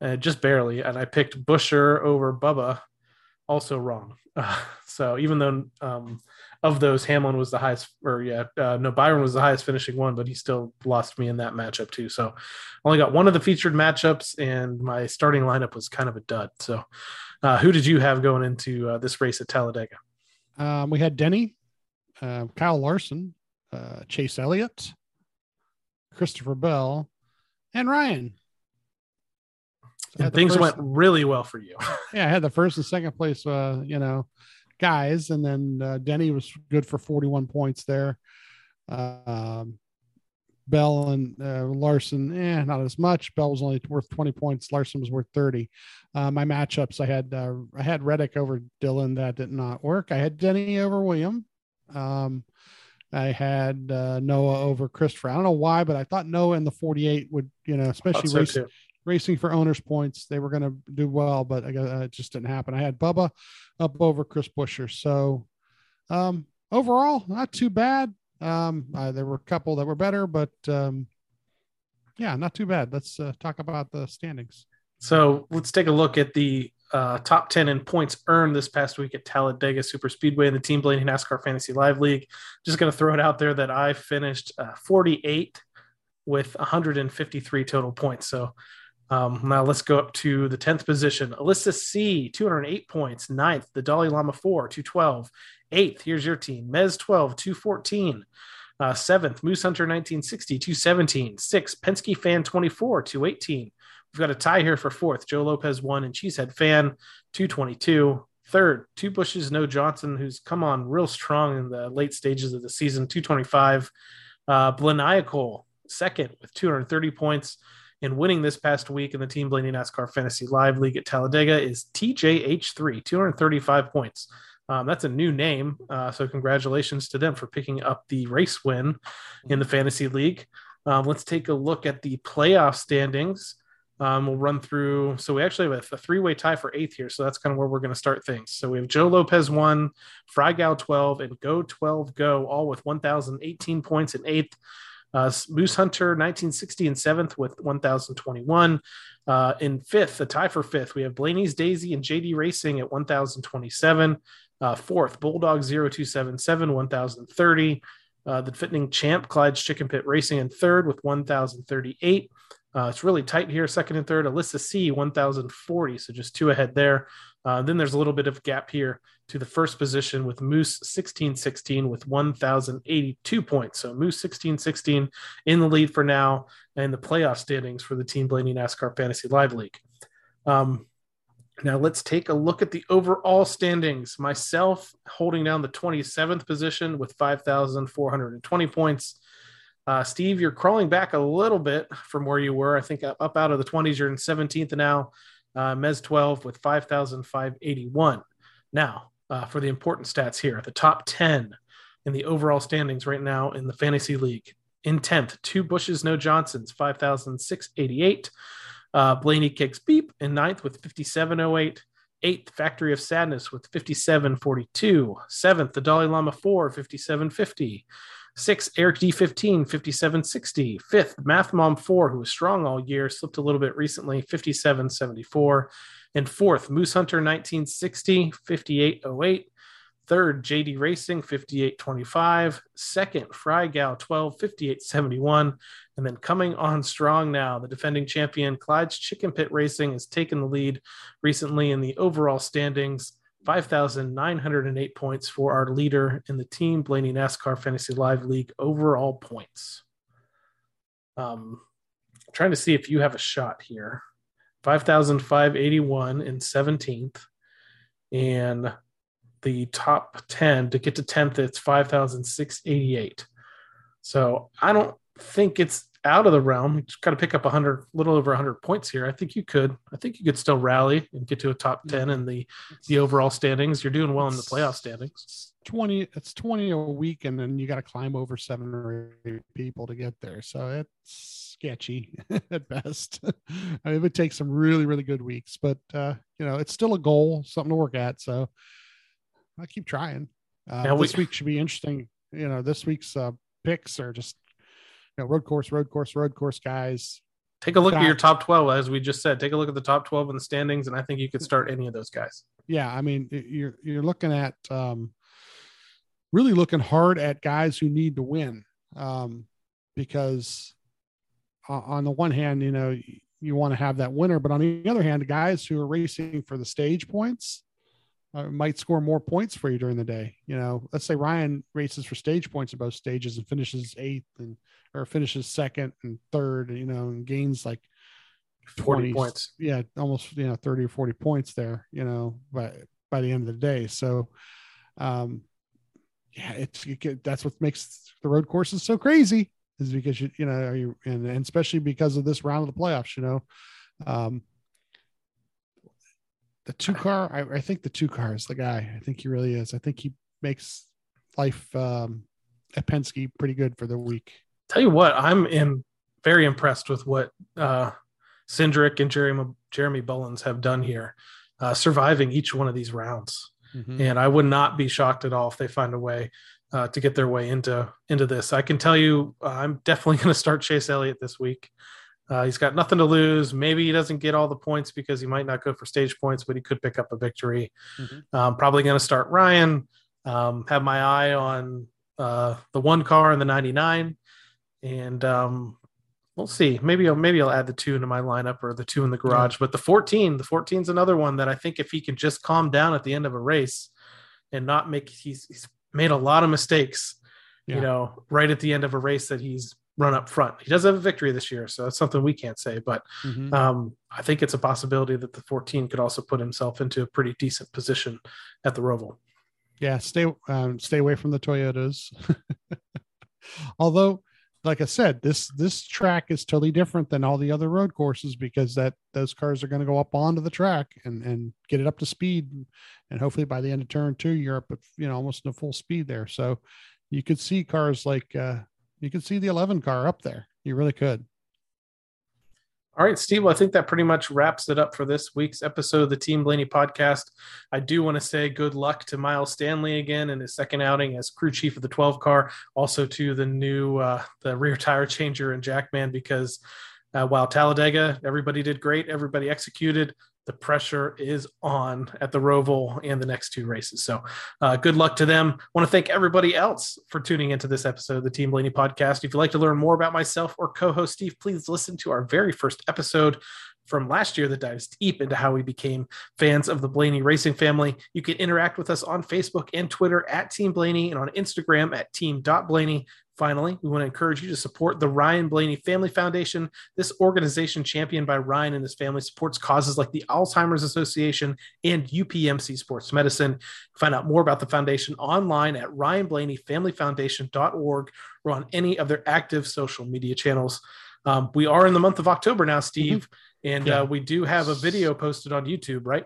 uh, just barely. And I picked Buescher over Bubba. Also wrong. Uh, so even though um, of those, Hamlin was the highest, or yeah, uh, no, Byron was the highest finishing one, but he still lost me in that matchup too. So only got one of the featured matchups, and my starting lineup was kind of a dud. So uh, who did you have going into uh, this race at Talladega? Um, we had Denny, uh, Kyle Larson, uh, Chase Elliott, Christopher Bell, and Ryan. And things first, went really well for you. Yeah, I had the first and second place, uh, you know, guys. And then uh, Denny was good for forty-one points there. Uh, Bell and uh, Larson, eh, not as much. Bell was only worth twenty points. Larson was worth thirty. Uh, my matchups, I had uh, I had Reddick over Dillon. That did not work. I had Denny over William. Um, I had uh, Noah over Christopher. I don't know why, but I thought Noah in the forty-eight would, you know, especially so racing. Racing for owners points, they were going to do well, but I guess it just didn't happen. I had Bubba up over Chris Buescher. So um, overall, not too bad. Um, uh, there were a couple that were better, but um, yeah, not too bad. Let's uh, talk about the standings. So let's take a look at the uh, top ten in points earned this past week at Talladega Super Speedway in the Team Blaney NASCAR Fantasy Live League. Just going to throw it out there that I finished uh, forty-eight with one hundred fifty-three total points. So Um, now let's go up to the tenth position. Alyssa C, two hundred eight points. ninth, the Dalai Lama four, two twelve. eighth, here's your team. Mez twelve, two fourteen. Uh, seventh, Moose Hunter nineteen sixty, two seventeen. sixth, Penske Fan twenty-four, two eighteen. We've got a tie here for fourth. Joe Lopez won, and Cheesehead Fan, two twenty-two. Third, Two Bushes, No Johnson, who's come on real strong in the late stages of the season, two twenty-five. Uh, Blaniacol, second with two hundred thirty points. And winning this past week in the Team Blaney NASCAR Fantasy Live League at Talladega is T J H three, two hundred thirty-five points. Um, that's a new name, uh, so congratulations to them for picking up the race win in the Fantasy League. Um, let's take a look at the playoff standings. Um, we'll run through. So we actually have a, a three-way tie for eighth here, so that's kind of where we're going to start things. So we have Joe Lopez one, Frygal twelve, and Go twelve Go, all with one thousand eighteen points in eighth. Uh, Moose Hunter nineteen sixty in seventh with one thousand twenty-one. Uh, in fifth, a tie for fifth, we have Blaney's Daisy and J D Racing at one thousand twenty-seven. Uh, fourth, Bulldog zero two seven seven, one thousand thirty. Uh, the defending champ, Clyde's Chicken Pit Racing, in third with one thousand thirty-eight. Uh, it's really tight here, second and third. Alyssa C, one thousand forty, so just two ahead there. Uh, then there's a little bit of gap here to the first position with Moose sixteen sixteen with one thousand eighty-two points. So Moose sixteen sixteen in the lead for now and the playoff standings for the Team Blaney NASCAR Fantasy Live League. Um, Now let's take a look at the overall standings. Myself holding down the twenty-seventh position with five thousand four hundred twenty points. Uh, Steve, you're crawling back a little bit from where you were. I think up out of the twenties, you're in seventeenth now. Uh, Mez twelve with five thousand five hundred eighty-one. Now uh, for the important stats here, the top ten in the overall standings right now in the Fantasy League. In tenth, Two Bushes, No Johnsons, five thousand six hundred eighty-eight. Uh, Blaney Kicks Beep in ninth with fifty-seven oh eight. Eighth, Factory of Sadness with fifty-seven forty-two. Seventh, the Dalai Lama four, fifty-seven fifty. Sixth, Eric D fifteen, fifty-seven sixty. Fifth, Math Mom four, who was strong all year, slipped a little bit recently, fifty-seven seventy-four. And fourth, Moose Hunter nineteen sixty, fifty-eight oh eight. Third, J D Racing, fifty-eight twenty-five. Second, Frygal twelve, fifty-eight seventy-one. And then coming on strong now, the defending champion, Clyde's Chicken Pit Racing, has taken the lead recently in the overall standings. five thousand nine hundred eight points for our leader in the Team Blaney NASCAR Fantasy Live League overall points. Um, trying to see if you have a shot here. five thousand five hundred eighty-one in seventeenth. And the top ten to get to tenth, it's five thousand six hundred eighty-eight. So I don't think it's out of the realm. You just got to pick up a hundred, little over one hundred points here. I think you could. I think you could still rally and get to a top ten in the the overall standings. You're doing well in the playoff standings. twenty, it's twenty a week, and then you got to climb over seven or eight people to get there. So it's sketchy at best. I mean, it would take some really, really good weeks, but uh, you know, it's still a goal, something to work at. So I keep trying. Uh, we, this week should be interesting. You know, this week's uh, picks are just, you know, road course, road course, road course guys. Take a look Stop. at your top twelve, as we just said. Take a look at the top twelve in the standings, and I think you could start any of those guys. Yeah, I mean, you're you're looking at um, really looking hard at guys who need to win, um, because uh, on the one hand, you know, you want to have that winner, but on the other hand, guys who are racing for the stage points Uh, might score more points for you during the day. You know, let's say Ryan races for stage points in both stages and finishes eighth and, or finishes second and third, you know, and gains like forty twenty points. Yeah. Almost, you know, thirty or forty points there, you know, by, by the end of the day. So um, yeah, it's, you get, that's what makes the road courses so crazy, is because you, you know, are you, and, and especially because of this round of the playoffs, you know, um, The two car, I, I think the two car is the guy. I think he really is. I think he makes life um, at Penske pretty good for the week. Tell you what, I'm in, very impressed with what uh, Cindric and Jeremy, Jeremy Bullins have done here, uh, surviving each one of these rounds. Mm-hmm. And I would not be shocked at all if they find a way uh, to get their way into, into this. I can tell you, uh, I'm definitely going to start Chase Elliott this week. Uh, he's got nothing to lose. Maybe he doesn't get all the points because he might not go for stage points, but he could pick up a victory. Mm-hmm. Um, probably going to start Ryan. Um, have my eye on uh, the one car and the ninety-nine, and um, we'll see. Maybe I'll, maybe I'll add the two into my lineup or the two in the garage. Mm-hmm. But the fourteen, the fourteen is another one that I think if he can just calm down at the end of a race and not make, he's, he's made a lot of mistakes, yeah. you know, right at the end of a race that he's run up front. He does have a victory this year, so that's something we can't say, but mm-hmm. um, I think it's a possibility that the fourteen could also put himself into a pretty decent position at the Roval. Yeah. Stay, um, stay away from the Toyotas. Although, like I said, this, this track is totally different than all the other road courses, because that those cars are going to go up onto the track and, and get it up to speed. And hopefully by the end of turn two, you're up at, you know, almost in a full speed there. So you could see cars like, uh, you could see the eleven car up there. You really could. All right, Steve, well, I think that pretty much wraps it up for this week's episode of the Team Blaney podcast. I do want to say good luck to Miles Stanley again in his second outing as crew chief of the twelve car, also to the new uh, the rear tire changer and jackman, because uh, while Talladega, everybody did great, everybody executed, the pressure is on at the Roval and the next two races. So uh, good luck to them. I want to thank everybody else for tuning into this episode of the Team Blaney podcast. If you'd like to learn more about myself or co-host Steve, please listen to our very first episode from last year that dives deep into how we became fans of the Blaney racing family. You can interact with us on Facebook and Twitter at Team Blaney and on Instagram at team dot blaney. Finally, we want to encourage you to support the Ryan Blaney Family Foundation. This organization, championed by Ryan and his family, supports causes like the Alzheimer's Association and U P M C Sports Medicine. Find out more about the foundation online at ryan blaney family foundation dot org or on any of their active social media channels. Um, we are in the month of October now, Steve, mm-hmm. and yeah. uh, we do have a video posted on YouTube, right?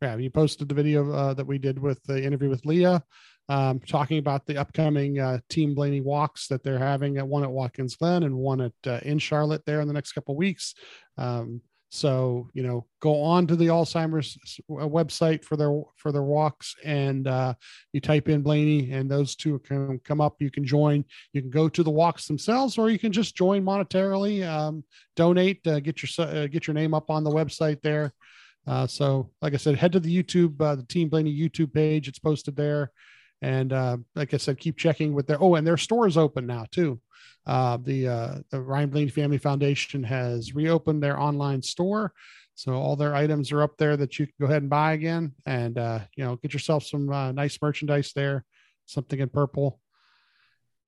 Yeah, you posted the video uh, that we did with the interview with Leah. Um, talking about the upcoming uh, Team Blaney walks that they're having, at one at Watkins Glen and one at uh, in Charlotte there in the next couple of weeks. Um, so, you know, go on to the Alzheimer's website for their, for their walks, and uh, you type in Blaney and those two can come up. You can join, you can go to the walks themselves, or you can just join monetarily, um, donate, uh, get your, uh, get your name up on the website there. Uh, so like I said, head to the YouTube, uh, the Team Blaney YouTube page. It's posted there. And uh, like I said, keep checking with their, oh, and their store is open now too. Uh, the, uh, the Ryan Blaney Family Foundation has reopened their online store. So all their items are up there that you can go ahead and buy again, and, uh, you know, get yourself some uh, nice merchandise there, something in purple.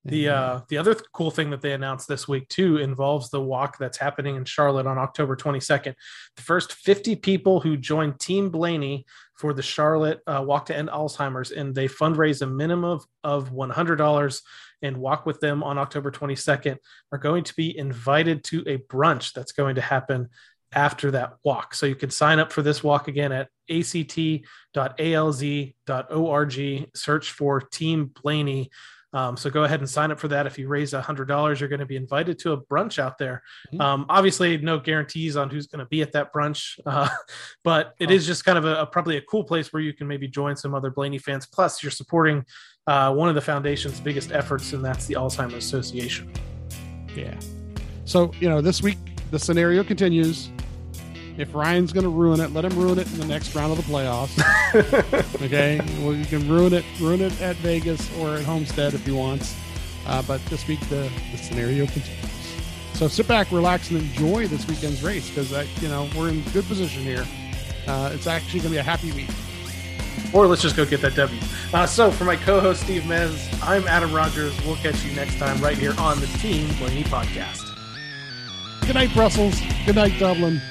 The uh, the other th- cool thing that they announced this week, too, involves the walk that's happening in Charlotte on October twenty-second. The first fifty people who join Team Blaney for the Charlotte uh, walk to end Alzheimer's, and they fundraise a minimum of, of one hundred dollars and walk with them on October twenty-second, are going to be invited to a brunch that's going to happen after that walk. So you can sign up for this walk again at A C T dot A L Z dot org. Search for Team Blaney. Um, so go ahead and sign up for that. If you raise one hundred dollars, you're going to be invited to a brunch out there. Mm-hmm. Um, obviously, no guarantees on who's going to be at that brunch, uh, but it oh. is just kind of a, a probably a cool place where you can maybe join some other Blaney fans. Plus, you're supporting uh, one of the foundation's biggest efforts, and that's the Alzheimer's Association. Yeah. So, you know, this week, the scenario continues. If Ryan's going to ruin it, let him ruin it in the next round of the playoffs. Okay. Well, you can ruin it, ruin it at Vegas or at Homestead if he wants. Uh, but this week, the, the scenario continues. So sit back, relax, and enjoy this weekend's race, because, you know, we're in good position here. Uh, it's actually going to be a happy week. Or let's just go get that W. Uh, so for my co-host, Steve Mez, I'm Adam Rogers. We'll catch you next time right here on the Team Blaney podcast. Good night, Brussels. Good night, Dublin.